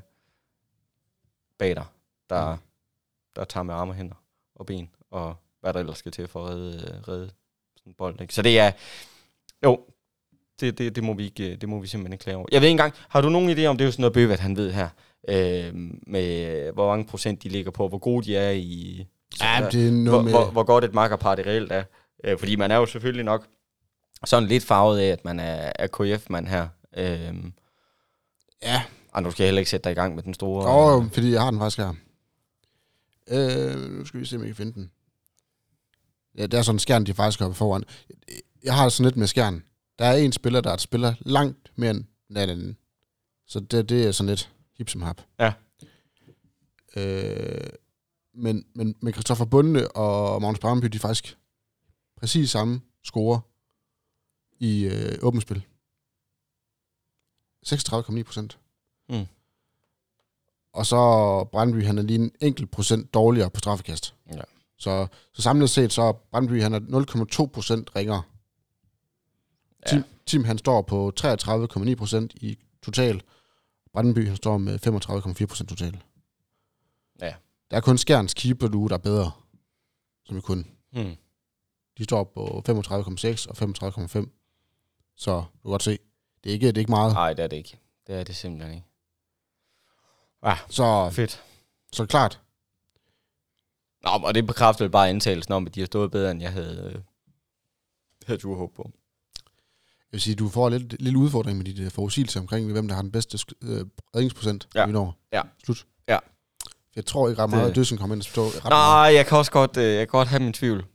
bag dig, der, mm. der tager med arme og hænder og ben og... hvad der ellers skal til for at redde, redde sådan en bold. Ikke? Så det er... Jo, det, det, det, må vi ikke, det må vi simpelthen ikke klage over. Jeg ved ikke engang, har du nogen idé om, det er jo sådan noget Bøvat, han ved her, øh, med hvor mange procent de ligger på, hvor gode de er i... Ja, det er noget hvor, med... hvor, hvor godt et makkerpar det reelt er. Øh, fordi man er jo selvfølgelig nok sådan lidt farvet af, at man er, er K F-mand her. Øh, ja. Og nu skal jeg heller ikke sætte dig i gang med den store... Åh, øh, fordi jeg har den faktisk her. Øh, nu skal vi se, om jeg kan finde den. Ja, det er sådan, Skjern, de faktisk oppe foran. Jeg har det sådan lidt med Skjern. Der er en spiller, der er et spiller langt mere end den anden. Så det, det er sådan lidt hip som hap. Ja. Øh, men, men, men Christoffer Bunde og Magnus Brandby, de er faktisk præcis samme score. i øh, åbent spil. seksogtredive komma ni procent. Mm. Og så Brøndby, han er lige en enkelt procent dårligere på straffekast. Ja. Så, så samlet set, så Brøndby, han er nul komma to procent ringere. Ja. Tim, Tim, han står på treogtredive komma ni procent i total. Brøndby, han står med femogtredive komma fire procent total. Ja. Der er kun Skjerns keeper nu, der er bedre, som vi kunne. Hmm. De står på femogtredive komma seks og femogtredive komma fem. Så du kan godt se, det er ikke, det er ikke meget. Nej, det er det ikke. Det er det simpelthen ikke. Ah, så fedt. Så klart. Nå, og det bekræftede bare antagelsen om, at de har stået bedre, end jeg havde, øh, havde du håbet på. Jeg vil sige, du får lidt, lidt udfordring med dit forudsigelse omkring, hvem der har den bedste øh, redningsprocent i Norge. Ja. Slut. Ja. Jeg tror ikke ret meget, at Dødsen kommer ind og stod. Nej, jeg kan også godt, øh, jeg kan godt have min tvivl.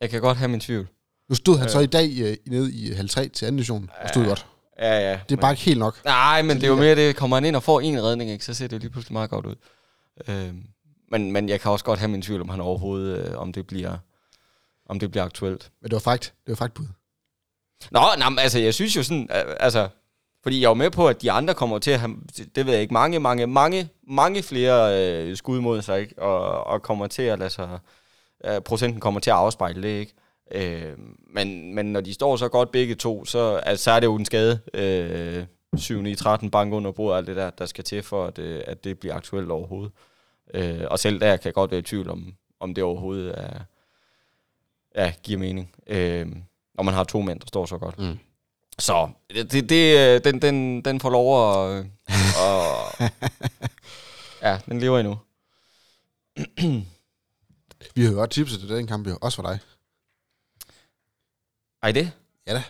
Jeg kan godt have min tvivl. Nu stod han øh. så i dag øh, nede i halv tre til anden division, og stod godt. Ja, ja. Det er bare ikke helt nok. Nej, men det er jo mere det. Kommer han ind og får en redning, ikke, så ser det jo lige pludselig meget godt ud. Øh, men, men jeg kan også godt have min tvivl, om han overhovedet, øh, om, det bliver, om det bliver aktuelt. Men det var frækt. Det var frækt bud. Nå, nej, altså, jeg synes jo sådan, altså, fordi jeg er jo med på, at de andre kommer til at have, det ved jeg ikke, mange, mange, mange, mange flere øh, skud mod sig, ikke? Og, og kommer til at lade sig, øh, procenten kommer til at afspejle det, ikke? Øh, men, men når de står så godt begge to, så, altså, så er det jo en skade. Øh, syv ni tretten bank under bordet, alt det der, der skal til for, at, øh, at det bliver aktuelt overhovedet. Øh, og selv der kan jeg godt være i tvivl om, om det overhovedet er, ja, giver mening. Øh, når man har to mænd, der står så godt. Mm. Så det, det, den, den, den får lov at... og, ja, den lever endnu. Vi havde jo godt tipset til den kamp, jo. Også for dig. Er I det? Ja da.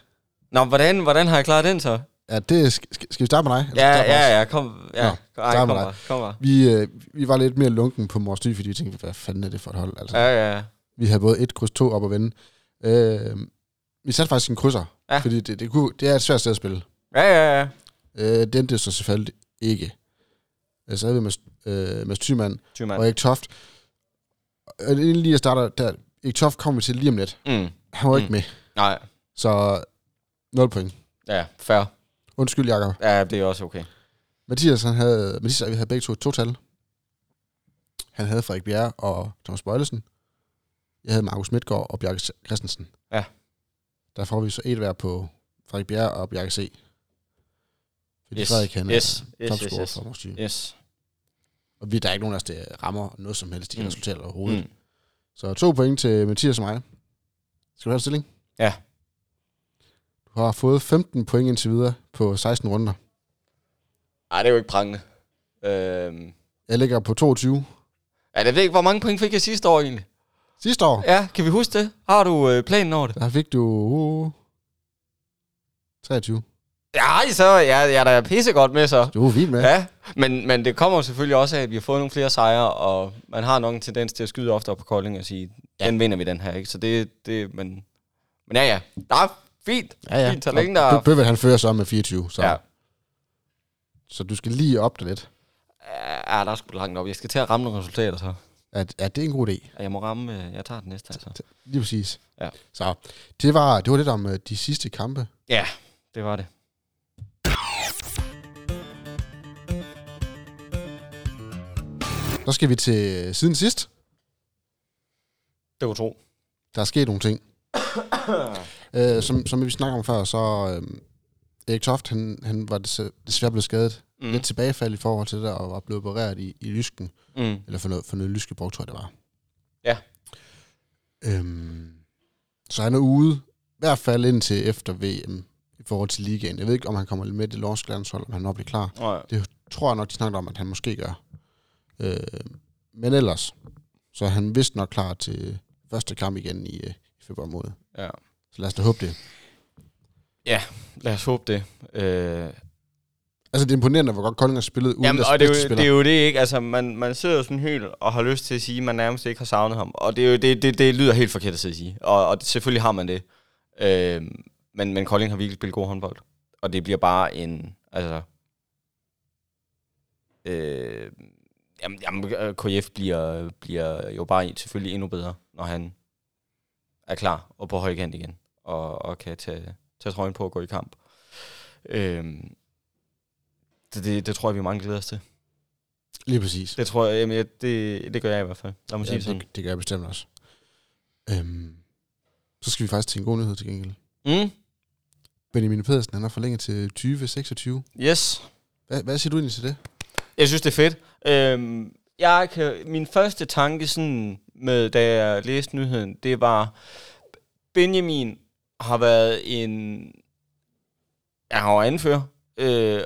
Nå, hvordan, hvordan har jeg klaret den så? Ja, det skal, skal vi starte med dig? Ja, starte med ja, ja, kom. Ja, Nå, ej, kom, bare, kom bare. Vi, øh, vi var lidt mere lunken på Mors Thy, fordi vi tænkte, hvad fanden er det for et hold? Altså, ja, ja, ja. Vi havde både et kryds to op og vende. Øh, vi satte faktisk en krydser, ja. Fordi det, det, kunne, det er et svært sted at spille. Ja, ja, ja. Øh, den det så selvfølgelig ikke. Jeg sad ved med, øh, med Thymand og Erik Toft. Og inden lige jeg starter der, Erik Toft kommer vi til lige om lidt. Mm. Han var mm. ikke med. Nej. Så nul point. Ja, fair. Undskyld, Jakob. Ja, det er også okay. Mathias, han havde, Mathias og vi havde begge to et total. Han havde Frederik Bjerre og Thomas Bøjlesen. Jeg havde Markus Midtgaard og Bjarke Christensen. Ja. Der får vi så et hver på Frederik Bjerre og Bjarke C. Fordi yes. Frederik, han yes. er yes. topscorer yes. for Mors Thy. Yes. Og vi, der er ikke nogen af os, der rammer noget som helst. De mm. resultater overhovedet. Mm. Så to point til Mathias og mig. Skal du have en stilling? Ja. Du har fået femten point indtil videre på seksten runder. Nej, det er jo ikke prangende. Øhm. Jeg ligger på toogtyve. Ja, jeg ved ikke, hvor mange point fik jeg sidste år egentlig. Sidste år? Ja, kan vi huske det? Har du øh, planen over det? Der fik du... Uh, treogtyve. Ej, så jeg, jeg er da pissegodt med, så. Du er vildt med. Ja, men, men det kommer selvfølgelig også af, at vi har fået nogle flere sejre, og man har nok en tendens til at skyde oftere på Kolding og sige, ja. Den vinder vi den her, ikke? Så det... det men, men ja, ja. Der er fint. Ja, ja. Fint talent, der... Bøvel, han fører så med fireogtyve, så... Ja. Så du skal lige op det lidt. Ja, der er sgu langt op. Jeg skal til at ramme nogle resultater, så. At, at det er en god idé. Jeg må ramme, jeg tager den næste altså. Lige præcis. Ja. Så det var, det var lidt om de sidste kampe. Ja, det var det. Så skal vi til siden sidst. Det var tro. Der er sket nogle ting. Æ, som, som vi snakker om før, så øhm, Erik Toft, han, han var desværre blevet skadet. Mm. Lidt tilbagefald i forhold til det der, og var blevet opereret i, i lysken. Mm. Eller for noget, for noget lyskebrug, tror jeg, det var. Ja. Øhm, så han er ude, i hvert fald indtil efter V M, i forhold til ligaen. Jeg ved ikke, om han kommer med i det norske landshold, om han nok bliver klar. Oh, ja. Det tror jeg nok, de snakker om, at han måske gør. Øh, men ellers, så er han vist nok klar til første kamp igen i, i februar måned. Ja. Så lad os da håbe det. Ja, lad os håbe det. Øh... Altså, det er imponerende, hvor godt Kolding har spillet uden deres bedste. Det er jo det, ikke? Altså, man, man sidder jo sådan helt og har lyst til at sige, at man nærmest ikke har savnet ham. Og det, er jo, det, det, det lyder helt forkert at sige. Og, og selvfølgelig har man det. Øh, men, men Kolding har virkelig spillet god håndbold. Og det bliver bare en... Altså... Øh, jamen, jamen, K F bliver, bliver jo bare selvfølgelig endnu bedre, når han er klar og på højkant igen. Og, og kan tage, tage trøjen på og gå i kamp. Øhm, det, det, det tror jeg, vi mange glæder os til. Lige præcis. Det tror jeg, jamen, jeg det, det gør jeg i hvert fald. Lad mig ja, sige det, sådan. Det, det gør jeg bestemt også. Øhm, så skal vi faktisk til en god nyhed til gengæld. Mm. Benjamin Pedersen, han har forlænget til tyve seksogtyve. Yes. Hvad, hvad siger du egentlig til det? Jeg synes, det er fedt. Øhm, jeg kan, min første tanke sådan med, da jeg læste nyheden, det var, Benjamin har været en... Jeg har jo anfører. Øh,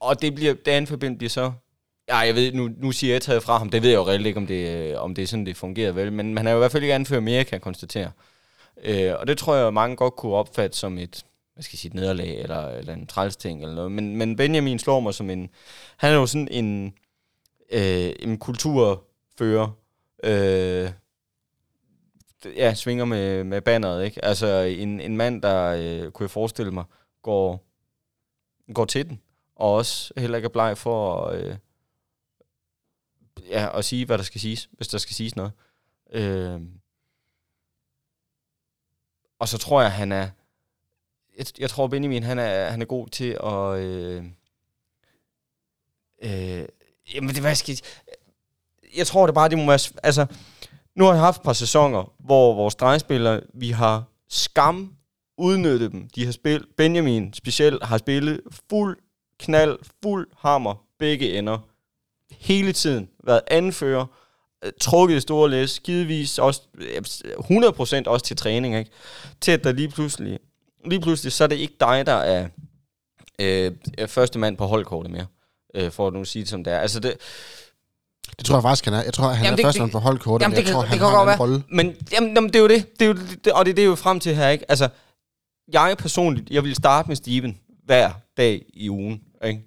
og det bliver, det anførbind bliver så... Ja, jeg ved, nu, nu siger jeg taget fra ham. Det ved jeg jo reelt ikke, om det, om det er sådan, det fungerer vel. Men han er jo i hvert fald ikke anfører mere, kan jeg konstatere. Øh, og det tror jeg, mange godt kunne opfatte som et... Hvad skal jeg sige, et nederlag, eller, eller en trælsting, eller noget. Men, men Benjamin slår mig som en... Han er jo sådan en, øh, en kulturfører. Øh, ja, svinger med, med banneret, ikke? Altså, en, en mand, der, øh, kunne jeg forestille mig, går, går til den, og også heller ikke er bleg for at, øh, ja, at sige, hvad der skal siges, hvis der skal siges noget. Øh, og så tror jeg, han er... Jeg, jeg tror, Benjamin, han er, han er god til at... Øh, øh, jamen, det var skidt. Jeg tror, det bare, det må være... Altså, nu har jeg haft et par sæsoner, hvor vores drejespillere, vi har skam udnyttet dem. De har spillet... Benjamin specielt har spillet fuld knald, fuld hammer, begge ender. Hele tiden været anfører, trukket i store læs, givetvis også hundrede procent også til træning, ikke? Til at der lige pludselig... Lige pludselig, så er det ikke dig, der er øh, første mand på holdkortet mere, øh, for at nu sige det, som det er. Altså det, det tror jeg faktisk, han er. Jeg tror, han jamen er første mand på holdkortet, men jeg tror, han har en rolle. Men jamen, jamen, det er jo det, det, er jo, det og det, det er jo frem til her, ikke? Altså, jeg personligt, jeg vil starte med Steven hver dag i ugen, ikke?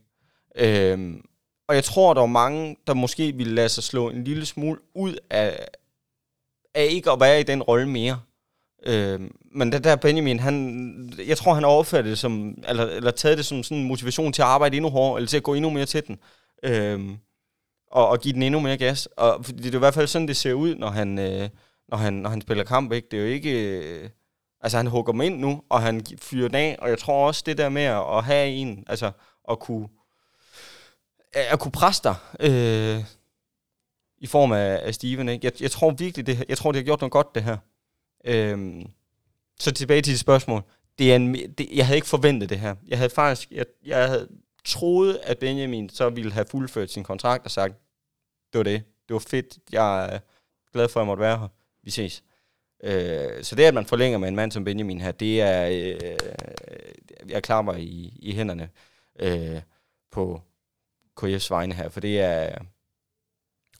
Øhm, og jeg tror, der er mange, der måske ville lade sig slå en lille smule ud af, af ikke at være i den rolle mere. Øh, men det der Benjamin, han, jeg tror han overfattede det som, eller, eller taget det som sådan en motivation til at arbejde endnu hårdere, eller til at gå endnu mere til den, øh, og, og give den endnu mere gas. Og det er jo i hvert fald sådan det ser ud, når han, øh, når han, når han spiller kamp, ikke? Det er jo ikke, øh, altså han hugger dem ind nu, og han fyrer den af. Og jeg tror også det der med at have en, altså at kunne, at kunne presse dig, øh, i form af, af Steven, ikke? Jeg, jeg tror virkelig det, jeg tror det har gjort noget godt det her. Øhm, så tilbage til dit spørgsmål. Det er en, det, jeg havde ikke forventet det her. Jeg havde faktisk, jeg, jeg havde troet, at Benjamin så ville have fuldført sin kontrakt og sagt, det var det, det var fedt, jeg er glad for, at jeg måtte være her. Vi ses. Øh, så det, at man forlænger med en mand som Benjamin her, det er, øh, jeg klapper i, i hænderne øh, på K F's vegne her, for det er...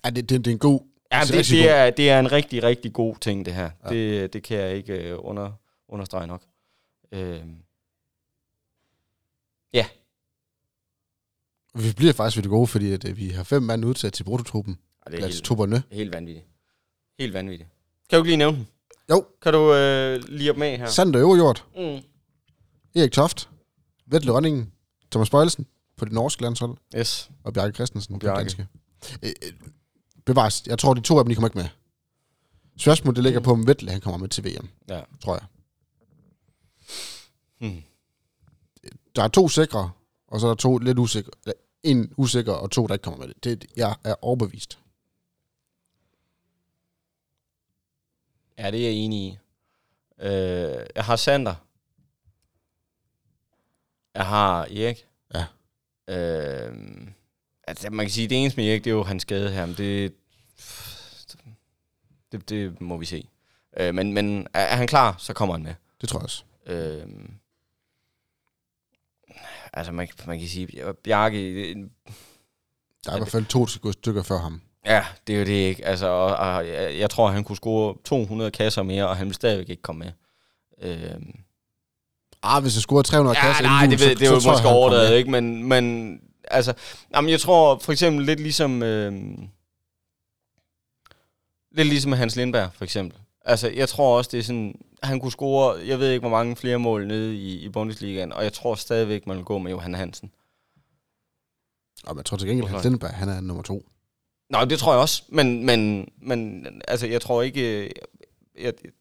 Ja, det, det, det er en god... Ja, det, det, det, er, det er en rigtig, rigtig god ting, det her. Ja. Det, det kan jeg ikke uh, under, understrege nok. Uh, ja. Vi bliver faktisk ved det gode, fordi at, at vi har fem mand udsat til brutotruppen. Ja, det er helt, helt vanvittigt. Helt vanvittigt. Kan du ikke lige nævne den? Jo. Kan du uh, lige op med her? Sand og Øverjord. Mm. Erik Toft. Vetle Rønningen. Thomas Bøjelsen på det norske landshold. Yes. Og Bjarke Christensen på det danske. Øh, Bevares. Jeg tror, de to af dem, de kommer ikke med. Spørgsmålet, det ligger på, om Vetle, han kommer med til V M. Ja. Tror jeg. Hmm. Der er to sikre, og så er der to lidt usikre. En usikker, og to, der ikke kommer med det. Det jeg er overbevist. Ja, det er jeg enig i. Øh, jeg har Sander. Jeg har Erik. Ja. Øh... Altså, man kan sige, at det eneste med Erik, det er jo hans skade her, men det, det, det må vi se. Øh, men, men er han klar, så kommer han med. Det tror jeg også. Øh, altså, man, man kan sige, at Bjarke... Der er i hvert fald to stykker før ham. Ja, det er jo det ikke. Altså, og, og, jeg, jeg tror, han kunne score to hundrede kasser mere, og han vil stadigvæk ikke komme med. Øh, ah, hvis han scorer tre hundrede ja, kasser... Nej, det, så, det, så, det er jo så, måske overdrevet, ikke? Men... men altså, jamen jeg tror for eksempel lidt ligesom øh, lidt ligesom Hans Lindberg for eksempel. Altså, jeg tror også det er sådan, han kunne score, jeg ved ikke hvor mange flere mål nede i, i Bundesligaen, og jeg tror stadigvæk man vil gå med Johan Hansen. Og man tror til gengæld Hans Lindberg, han er nummer to. Nej, det tror jeg også, men men men altså jeg tror ikke, jeg, jeg,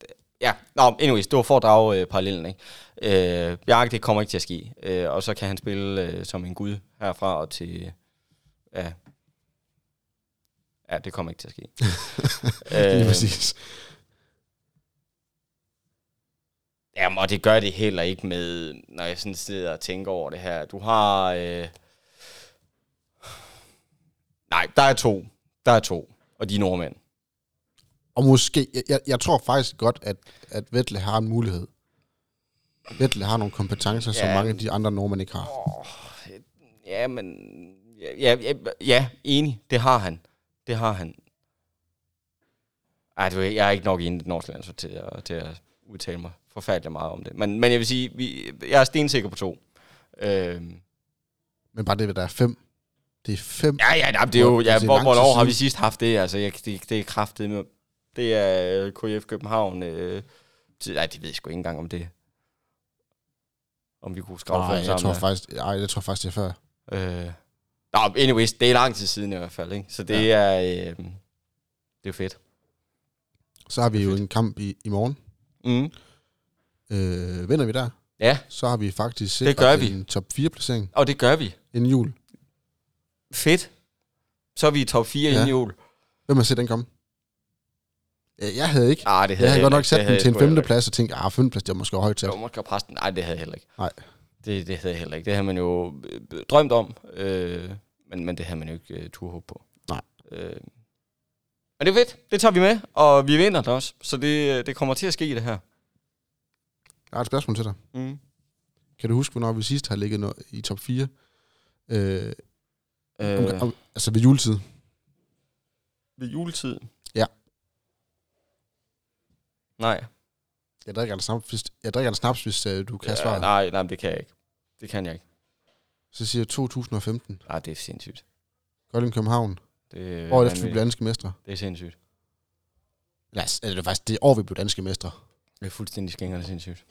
Ja, no, anyways, det var for at drage øh, parallellen, ikke? Øh, Bjarke, det kommer ikke til at ske. Øh, og så kan han spille øh, som en gud herfra og til... Ja, ja det kommer ikke til at ske. øh, Lige præcis. Jamen, og det gør det heller ikke med, når jeg sådan sidder og tænker over det her. Du har... Øh... Nej, der er to. Der er to, og de er nordmænd. Og måske, jeg, jeg tror faktisk godt, at, at Vetle har en mulighed. Vetle har nogle kompetencer, ja, som mange af de andre nordmænd ikke har. Åh, ja, men... Ja, ja, ja, enig. Det har han. Det har han. Ej, du, jeg er ikke nok enig i Nordsjælland, så til at, til at udtale mig forfærdelig meget om det. Men, men jeg vil sige, vi, jeg er stensikker på to. Øhm. Men bare det, der er fem. Det er fem. Ja, ja, det er jo... Ja, hvor, hvornår har vi sidst haft det? Altså, jeg, det, det er kraftigt med... Det er K F København. Øh, til, nej, det ved jeg sgu ikke engang om det. Om vi kunne skrave for sammen. Nej, faktisk, jeg tror faktisk, det er før. Øh, no, anyways, det er lang tid siden i hvert fald, ikke? Så det, ja, er øh, det er fedt. Så har vi jo fedt. En kamp i, i morgen. Mm. Øh, vinder vi der? Ja. Så har vi faktisk sikret vi. en top fire-placering. Og det gør vi. Inden jul. Fedt. Så er vi i top fire, ja, inden jul. Hvem har set den komme? Jeg havde ikke. Arh, det havde jeg havde godt nok sat den til en femteplads og tænkte, ah, femteplads, det var måske højt til. Det var måske præsten. Nej, det havde jeg heller ikke. Nej. Det, det havde jeg heller ikke. Det havde man jo drømt om, øh, men, men det havde man jo ikke øh, turde håbe på. Nej. Øh. Men det er fedt. Det tager vi med, og vi vinder det også. Så det, det kommer til at ske, det her. Jeg har et spørgsmål til dig. Mm. Kan du huske, hvornår vi sidst har ligget i top fire? Øh, øh. Om, om, altså ved juletid. Ved juletid? Ja. Nej. Jeg drikker en snaps, hvis, jeg drikker en snaps, hvis uh, du kan, ja, svare. Nej, nej, det kan jeg ikke. Det kan jeg ikke. Så siger jeg to tusind og femten. Nej, det er sindssygt. Kolding København. Det år efter vi blev danske mestre. Det er sindssygt. Nej, altså, det er faktisk det år, vi blev danske mestre. Det er fuldstændig skængerne sindssygt.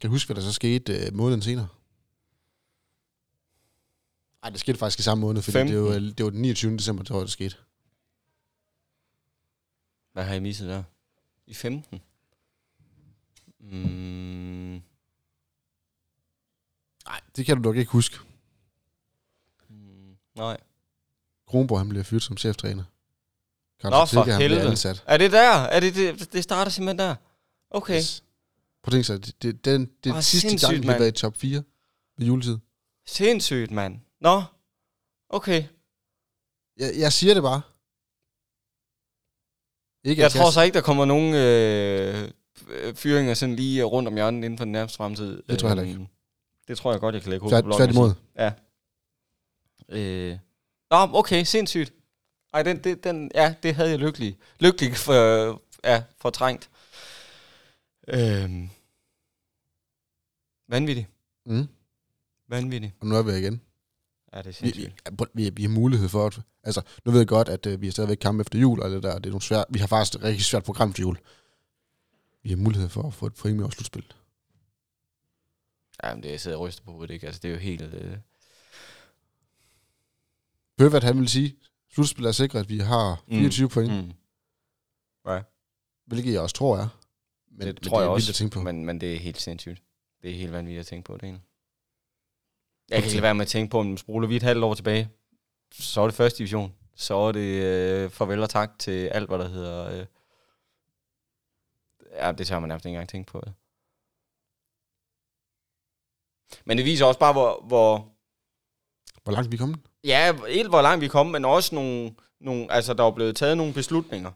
Kan du huske, hvad der så skete uh, måneden senere? Nej, det skete faktisk i samme måned, fordi det var, det var den niogtyvende december, det år, det skete. Hvad har I misset der? I femten? Mm. Nej, det kan du nok ikke huske. Mm, nej. Kronborg, han bliver fyret som cheftræner. Nå, for helvede. Er det der? Er det, det, det starter simpelthen der? Okay. Yes. Prøv at tænke sig, det, det, den, det oh, sidste gang, vi har været i top fire ved juletid. Sindssygt, mand. Nå, okay. Jeg, jeg siger det bare. Ikke, jeg tror så ikke, der kommer nogen øh, fyringer sådan lige rundt om hjørnet inden for den nærmeste fremtid. Det tror jeg øhm, ikke. Det tror jeg godt, jeg kan lægge hovedet på bloggen. Tværtimod. Ja. Øh. Nå, okay, sindssygt. Ej, den, den, den, ja, det havde jeg lykkelig. Lykkelig for, ja, fortrængt. Øhm. Vanvittigt. Mm. Vanvittigt. Og nu er vi igen. Ja, det er sindssygt. Vi, vi, vi har mulighed for at... Altså, nu ved jeg godt, at øh, vi er stadigvæk kamp efter jul, og det der, det er nogle svære... Vi har faktisk et rigtig svært program til jul. Vi har mulighed for at få et point med vores slutspil. Jamen, det er jeg sidder og ryster på hovedet, ikke? Altså, det er jo helt... Øh... Bøvert, han vil sige, slutspil er sikret, at vi har fireogtyve mm. point. Mm. Ja. Hvilket jeg også tror er. Men det, det tror det er jeg også, at tænke på. Men, men det er helt sindssygt. Det er helt vanvittigt at tænke på, det ene. Jeg kan ikke være med at tænke på, om spruler vi et halvt år tilbage, så er det første division. Så er det øh, farvel og tak til alt, hvad der hedder... Øh. Ja, det tager man nærmest ikke engang tænke på. Ja. Men det viser også bare, hvor... Hvor, hvor langt vi er kommet? Ja, helt hvor langt vi er kommet, men også nogle, nogle... Altså, der er blevet taget nogle beslutninger.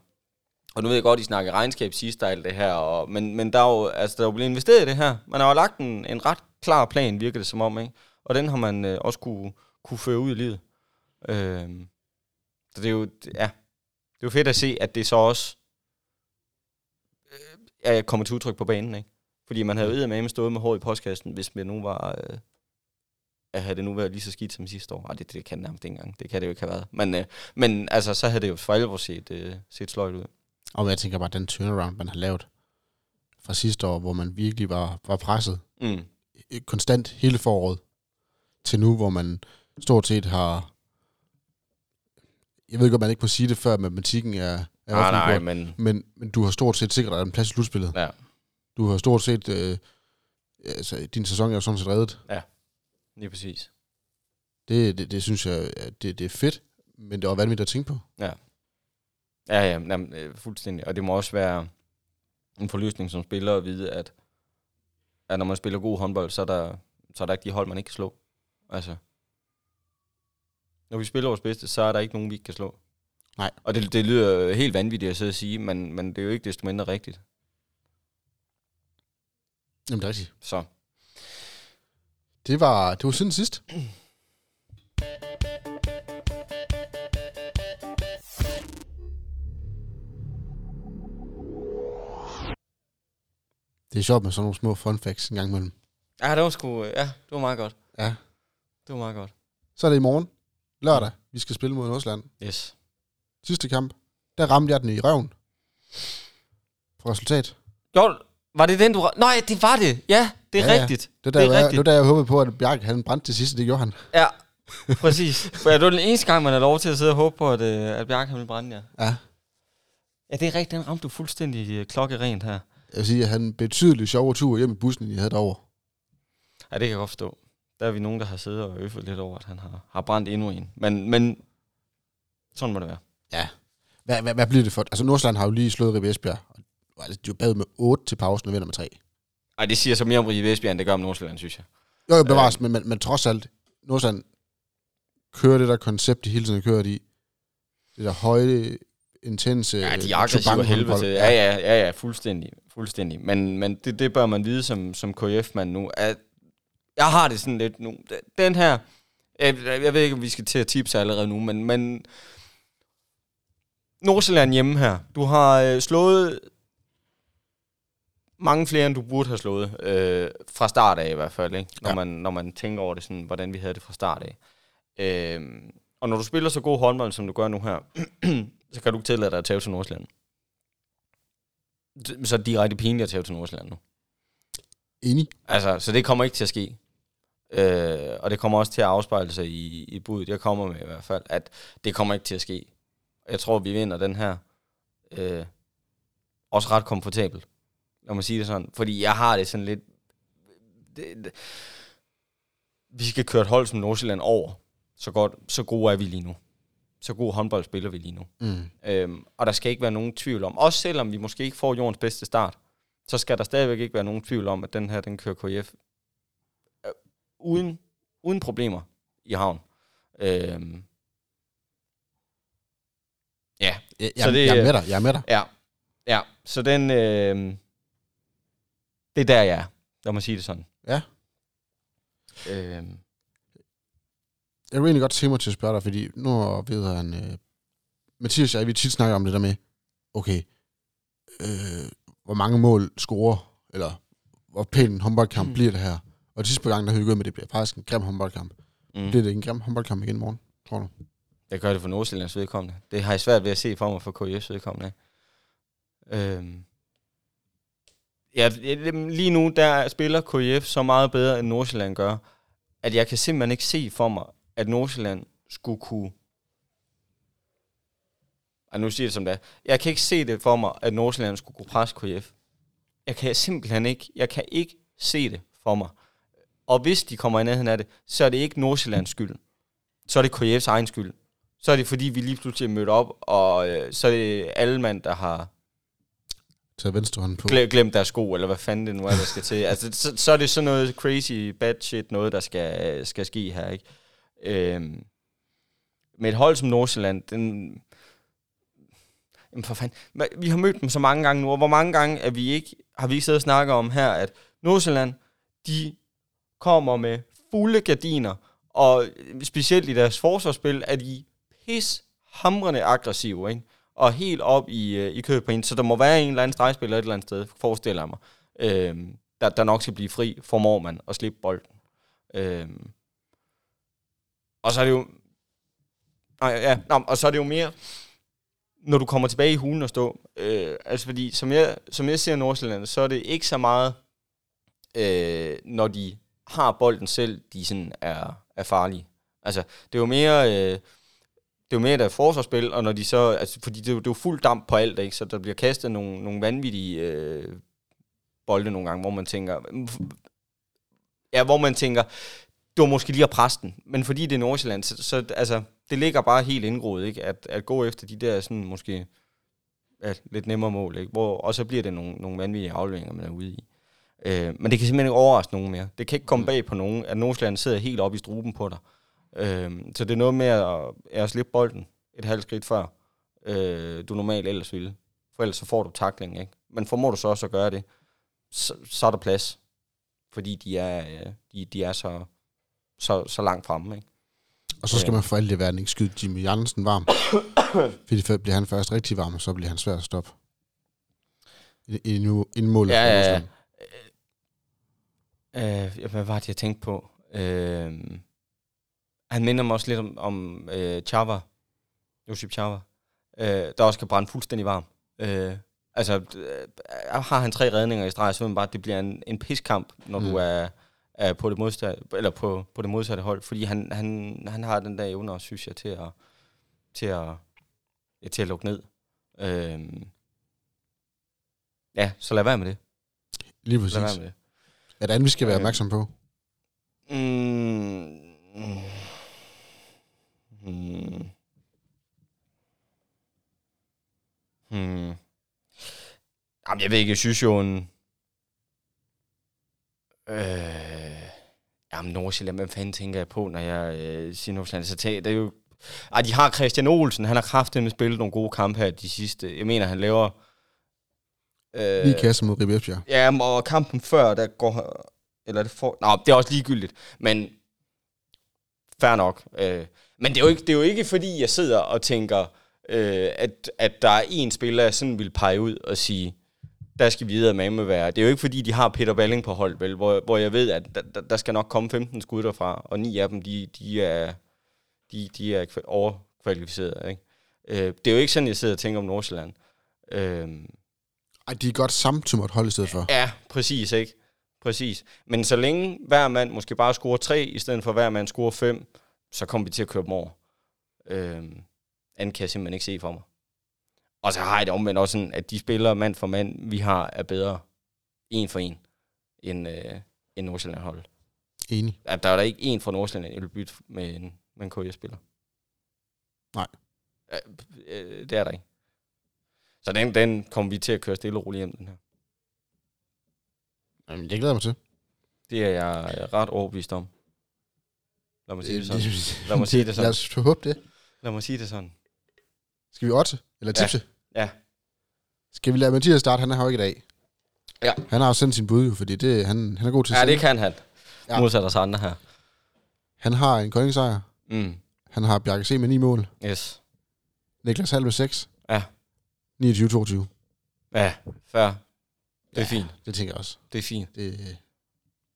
Og nu ved jeg godt, I snakker regnskab sidst og alt det her, og, men, men der er jo altså, der er blevet investeret i det her. Man har jo lagt en, en ret klar plan, virker det som om, ikke? Og den har man øh, også kunne, kunne føre ud i livet. Øh, så det er, jo, ja, det er jo fedt at se, at det så også øh, er kommet til udtryk på banen, ikke? Fordi man havde jo eddermame stået med hår i postkassen, hvis man nu var... Øh, at havde det nu været lige så skidt som sidste år. Ej, det, det kan det nærmest ikke engang. Det kan det jo ikke have været. Men, øh, men altså, så havde det jo for alvor set, øh, set sløjt ud. Og jeg tænker bare, den turnaround, man har lavet fra sidste år, hvor man virkelig var, var presset. Mm. Konstant hele foråret. Til nu, hvor man stort set har... Jeg ved godt, man ikke må sige det før, at matematikken er Nej, nej, men... men... Men du har stort set sikkert dig en plads i slutspillet. Ja. Du har stort set... Øh, altså, din sæson er jo sådan set reddet. Ja, lige præcis. Det, det, det synes jeg, det, det er fedt, men det er vanvittigt at tænke på. Ja, ja, ja jamen, fuldstændig. Og det må også være en forløsning som spiller at vide, at, at når man spiller god håndbold, så er, der, så er der ikke de hold, man ikke kan slå. Altså, når vi spiller vores bedste, så er der ikke nogen, vi ikke kan slå. Nej. Og det, det lyder helt vanvittigt at sidde og sige, men, men det er jo ikke desto mindre rigtigt. Jamen, det er rigtigt. Så. Det var, det var siden sidst. Det er sjovt med sådan nogle små fun facts en gang imellem. Ja, det var sgu, ja, det var meget godt. Ja. Det var meget godt. Så er det i morgen, lørdag, vi skal spille mod Nordsjælland. Yes. Sidste kamp, der ramte jeg den i røven. For resultat. Jo, var det den, du... Nej, det var det. Ja, det er ja, rigtigt. Ja. Det var der, jeg, rigtigt. Der, jeg håbede på, at Bjarke havde brændt til sidste, det gjorde han. Ja, præcis. For det var den eneste gang, man havde lov til at sidde og håbe på, at, at Bjarke havde brændt, ja. Ja. Ja, det er rigtigt. Den ramte du fuldstændig klokkerent her. Jeg vil sige, at han betydeligt sjovere tur hjem i bussen, end jeg havde derovre. Ja, det kan jeg godt forstå. Der er vi nogen, der har siddet og øffet lidt over, at han har, har brændt endnu en. Men, men sådan må det være. Ja. Hvad, hvad, hvad bliver det for? Altså, Nordsjælland har jo lige slået Ribe-Esbjerg. Altså, de var bagud med otte til pausen og vinder med tre. Ej, det siger så mere om Ribe-Esbjerg, end det gør om Nordsjælland, synes jeg. Jo, jo, bevares, øh. men, men, men trods alt, Nordsjælland kører det der koncept, de hele tiden kører de. Det der høje, intense... Ja, de aggressive helvede. Ja, ja, ja, ja, fuldstændig. Fuldstændig. Men, men det, det bør man vide som, som K F-mand nu, at jeg har det sådan lidt nu. Den her... Jeg, jeg ved ikke, om vi skal til at tipse allerede nu, men... men Nordsjælland hjemme her. Du har øh, slået mange flere, end du burde have slået. Øh, fra start af i hvert fald, ikke? Når, ja. man, når man tænker over det, sådan, hvordan vi havde det fra start af. Øh, og når du spiller så god håndbold, som du gør nu her, så kan du ikke tillade dig at tage til Nordsjælland. Så er det direkte pinligt at tage til Nordsjælland nu. Enig. Altså, så det kommer ikke til at ske. Øh, og det kommer også til at afspejle sig i, i budet. Jeg kommer med i hvert fald, at det kommer ikke til at ske. Jeg tror, vi vinder den her øh, også ret komfortabelt. Lad mig sige det sådan. Fordi jeg har det sådan lidt... Det, det. Vi skal køre et hold som Nordsjælland over. Så godt, så gode er vi lige nu. Så god håndbold spiller vi lige nu. Mm. Øhm, og der skal ikke være nogen tvivl om, også selvom vi måske ikke får jordens bedste start, så skal der stadigvæk ikke være nogen tvivl om, at den her, den kører K F øh, uden, uden problemer i havn. Øhm, Ja, jeg, så det, jeg er med dig, jeg er med dig. Ja, ja. Så den, øh, det er der, jeg er. Lad mig sige det sådan. Ja. Øh. Jeg vil egentlig godt tænke mig til at spørge dig, fordi nu ved han, øh, Mathias og jeg, vi tit snakker om det der med, okay, øh, hvor mange mål scorer, eller hvor pæn en håndboldkamp mm. bliver det her. Og sidste på gang, der hører vi ud med, det bliver faktisk en grim håndboldkamp. Mm. Bliver det en grim håndboldkamp igen i morgen, tror du? Jeg gør det for Nordsjællands vedkommende. Det har jeg svært ved at se for mig for K F's vedkommende. Øhm. Ja, lige nu, der spiller K F så meget bedre, end Nordsjælland gør, at jeg kan simpelthen ikke se for mig, at Nordsjælland skulle kunne... Og nu siger det som det er. Jeg kan ikke se det for mig, at Nordsjælland skulle kunne presse K F. Jeg kan simpelthen ikke. Jeg kan ikke se det for mig. Og hvis de kommer i nærheden af det, så er det ikke Nordsjællands skyld. Så er det K F's egen skyld. Så er det, fordi vi lige pludselig mødte op, og øh, så er det alle mand, der har taget venstrehånden på. Glem, glemt deres sko, eller hvad fanden det nu er, der skal til. Altså, så, så er det sådan noget crazy, bad shit, noget, der skal, skal ske her, ikke? Øhm, med et hold som Nordsjælland, den... Jamen for fanden. Vi har mødt dem så mange gange nu, og hvor mange gange er vi ikke, har vi ikke siddet og snakket om her, at Nordsjælland, de kommer med fulde gardiner, og specielt i deres forsvarsspil, at de pishamrende aggressive, ikke? Og helt op i, i køb på en. Så der må være en eller anden stregspiller et eller andet sted, forestiller jeg mig, øhm, der, der nok skal blive fri, formår man at slippe bolden. Øhm. Og så er det jo... Nej, ja, nej, og så er det jo mere, når du kommer tilbage i hulen og stå. Øh, altså fordi, som jeg, som jeg ser i Nordsjælland, så er det ikke så meget, øh, når de har bolden selv, de sådan er, er farlige. Altså, det er jo mere... Øh, det er jo mere et forsvarsspil, og når de så, altså, fordi det er jo fuld damp på alt, ikke? Så der bliver kastet nogle, nogle vanvittige øh, bolde nogle gange, hvor man tænker, ja, hvor man tænker, det var måske lige at presse den, men fordi det er Nordsjælland, så, så altså, det ligger bare helt indgroet, ikke? At, at gå efter de der sådan, måske ja, lidt nemmere mål, ikke? Hvor, og så bliver det nogle, nogle vanvittige afleveringer, man er ude i. Øh, men det kan simpelthen ikke overraske nogen mere. Det kan ikke komme bag på nogen, at Nordsjælland sidder helt oppe i struben på dig. Øh, så det er noget med at, at slippe bolden et halvt skridt før, øh, du normalt ellers ville. For ellers så får du tackling, ikke? Men formår du så også at gøre det, så, så er der plads. Fordi de er, øh, de, de er så, så, så langt fremme, ikke? Og så skal man for alt det verden ikke skyde Jimmy Andersen varm. Fordi før bliver han først rigtig varm, og så bliver han svær at stoppe. Inden målet. Ja, ja, ja. Øh, hvad var det, jeg tænkte på? Øh, han minder mig også lidt om, om øh, Chava, Josep Chava, øh, der også kan brænde fuldstændig varm. Øh, altså, øh, har han tre redninger i streg, så ved man bare, at det bliver en, en piskamp, når mm. du er, er på, det modsatte, eller på, på det modsatte hold, fordi han, han, han har den der evne, synes jeg, til at, til at, ja, til at lukke ned. Øh, ja, så lad være med det. Lige præcis. Lad være med det. Er det andet, vi skal være opmærksom på? Mm. Mm. Mm. Jamen, jeg ved ikke, jeg synes jo en... Øh... Jamen, Nordsjælland, hvad fanden tænker jeg på, når jeg øh, siger Nordsjælland? Så tager det jo... Ej, de har Christian Olsen, han har kraftedeme spillet nogle gode kampe her de sidste. Jeg mener, han laver... Lige kasse mod Ribe-Esbjerg. Ja, og kampen før, der går... Eller det for... Nå, det er også ligegyldigt, men... Fair nok. Øh, men det er, jo ikke, det er jo ikke, fordi jeg sidder og tænker, øh, at, at der er en spiller, jeg sådan vil pege ud og sige, der skal videre med med være. Det er jo ikke, fordi de har Peter Balling på hold, vel, hvor, hvor jeg ved, at der, der skal nok komme femten skud derfra, og ni af dem, de, de er, de, de er kval- overkvalificerede. Ikke? Øh, det er jo ikke sådan, jeg sidder og tænker om Nordsjælland. Øh, Ej, de er godt samtidig at holde i stedet for. Ja, præcis, ikke? Præcis. Men så længe hver mand måske bare scorer tre, i stedet for hver mand scorer fem, så kommer vi til at køre dem over. Øhm, anden kan jeg simpelthen ikke se for mig. Og så har jeg det omvendt også sådan, at de spillere mand for mand, vi har, er bedre en for en, end, øh, end Nordsjælland-holdet. Enig. At der er der ikke en fra Nordsjælland, jeg vil bytte med en, en K I-spiller. Nej. Øh, øh, det er der ikke. Så den, den kommer vi til at køre stille og roligt hjem, den her. Jamen, det glæder mig til. Det er jeg ret overbevist om. Lad mig sige det sådan. Lad mig sige det sådan. Lad os håbe det. Lad mig sige det sådan. Skal vi otte? Eller tipse? Ja. Ja. Skal vi lade Mathias starte? Han er her jo ikke i dag. Ja. Han har jo sendt sin bud, fordi det, han, han er god til at... Ja, det kan han. Ja. Modsat os andre her. Han har en Kolding-sejr. Mm. Han har Bjarke C med ni mål. Yes. Niklas Hall med seks. Ja. niogtyve toogtyve. Ja, før. Det er ja, fint. Det tænker jeg også. Det er fint. Det,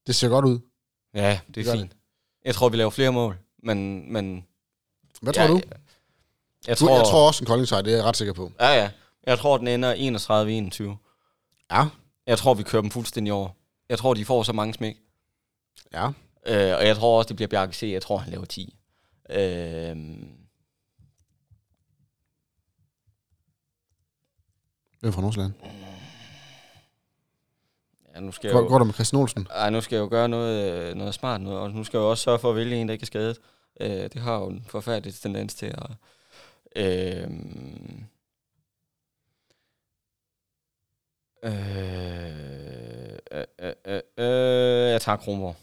det ser godt ud. Ja, det, det er fint. Det. Jeg tror, vi laver flere mål, men... men Hvad ja, tror du? Jeg, jeg, tror, jeg tror også, en Kolding sejr, det er jeg ret sikker på. Ja, ja. Jeg tror, den ender enogtredive enogtyve. Ja. Jeg tror, vi kører dem fuldstændig over. Jeg tror, de får så mange smæk. Ja. Øh, og jeg tror også, det bliver Bjarke C. Jeg tror, han laver ti. Øh... Hvem fra Nordsjælland? Ja, nu skal jeg jo... Går du med Christian Olsen? Ej, nu skal jeg jo gøre noget, noget smart, noget, og nu skal jeg jo også sørge for at vælge en, der ikke er skadet. Øh, det har jo en forfærdelig tendens til at... Øh, øh, øh, øh, øh, jeg tager Kronborg.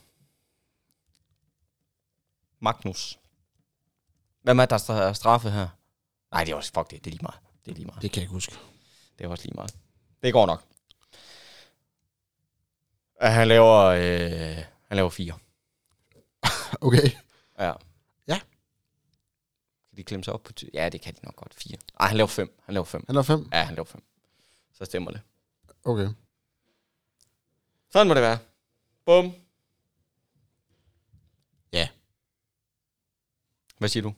Magnus. Hvem er der er straffet her? Nej, det er også... Fuck det, det er lige meget. Det er lige meget. Det kan jeg ikke huske. Det er også lige meget. Det går nok. Han laver, øh, han laver fire. Okay. Ja. Ja. Kan de klemme sig op på ty- Ja, det kan de nok godt. Fire. Ej, han laver fem. Han laver fem. Han laver fem? Ja, han laver fem. Så stemmer det. Okay. Sådan må det være. Bum. Ja. Hvad siger du?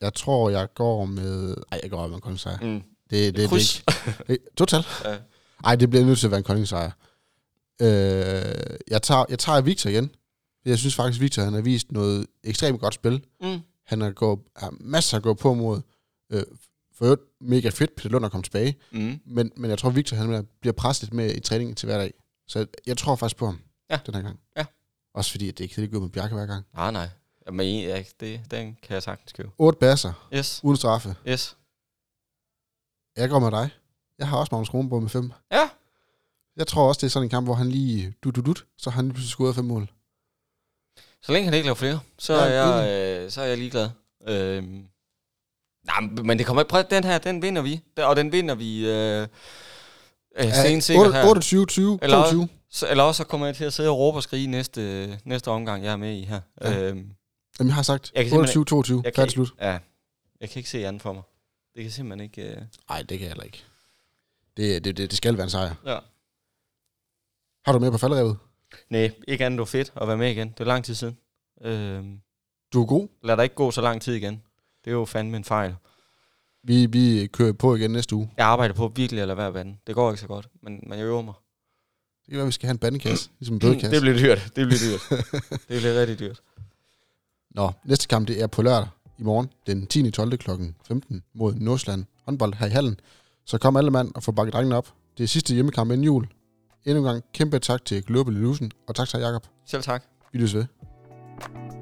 Jeg tror, jeg går med... Ej, jeg går med en Kolding-sejr. Mm. Det, det, det er ikke... Total. Ja. Ej, det bliver nødt til at være en Kolding-sejr. Øh, jeg, tager, jeg tager Victor igen. Jeg synes faktisk, Victor han har vist noget ekstremt godt spil. Mm. Han har, gået, har masser at gå på mod. Øh, for øvrigt mega fedt, Peter Lund er kommet tilbage. Mm. Men, men jeg tror, Victor han bliver presset lidt med i træningen til hver dag. Så jeg, jeg tror faktisk på ham ja. den her gang. Ja. Også fordi, at det ikke kan gå med Bjarke hver gang. Nej, nej. Men ja, det, den kan jeg sagtens købe. Otte basser. Yes. Uden straffe. Yes. Jeg går med dig. Jeg har også Magnus Kronborg med fem. Ja. Jeg tror også, det er sådan en kamp, hvor han lige du du dut, så han lige pludselig scoret fem mål. Så længe han ikke laver flere, så ja, er jeg, øh, så er jeg ligeglad. Øh, nej, men det kommer ikke. Prøv, den her, den vinder vi. Og den vinder vi øh, øh, sensikkert her. otteogtyve tyve. Eller, eller også så kommer jeg til at sidde og råbe og skrige næste, næste omgang, jeg er med i her. Ja. Øh, Jamen, jeg har sagt jeg otteogtyve toogtyve. Jeg kan, slut. Ja, jeg kan ikke se andet for mig. Det kan simpelthen ikke... Nej, øh. det kan jeg heller ikke. Det, det, det, det skal være en sejr. Ja. Har du med på falderevet? Nej, ikke andet, det var fedt at være med igen. Det er lang tid siden. Øhm, du er god. Lad dig ikke gå så lang tid igen. Det er jo fandme en fejl. Vi, vi kører på igen næste uge. Jeg arbejder på virkelig at lade være banden. Det går ikke så godt, men, men jeg øver mig. Det kan være, vi skal have en bandekasse, ligesom en bødekasse. Det bliver dyrt. Det bliver dyrt. Det bliver rigtig dyrt. Nå, næste kamp det er på lørdag i morgen, den tiende tolvte klokken femten mod Nordsjælland håndbold her i hallen. Så kom alle mand og få bakket drengene op. Det er sidste hjemmekamp inden jul. Endnu en gang kæmpe tak til Global Illusion, og tak til Jakob. Selv tak. Vi lyttes ved.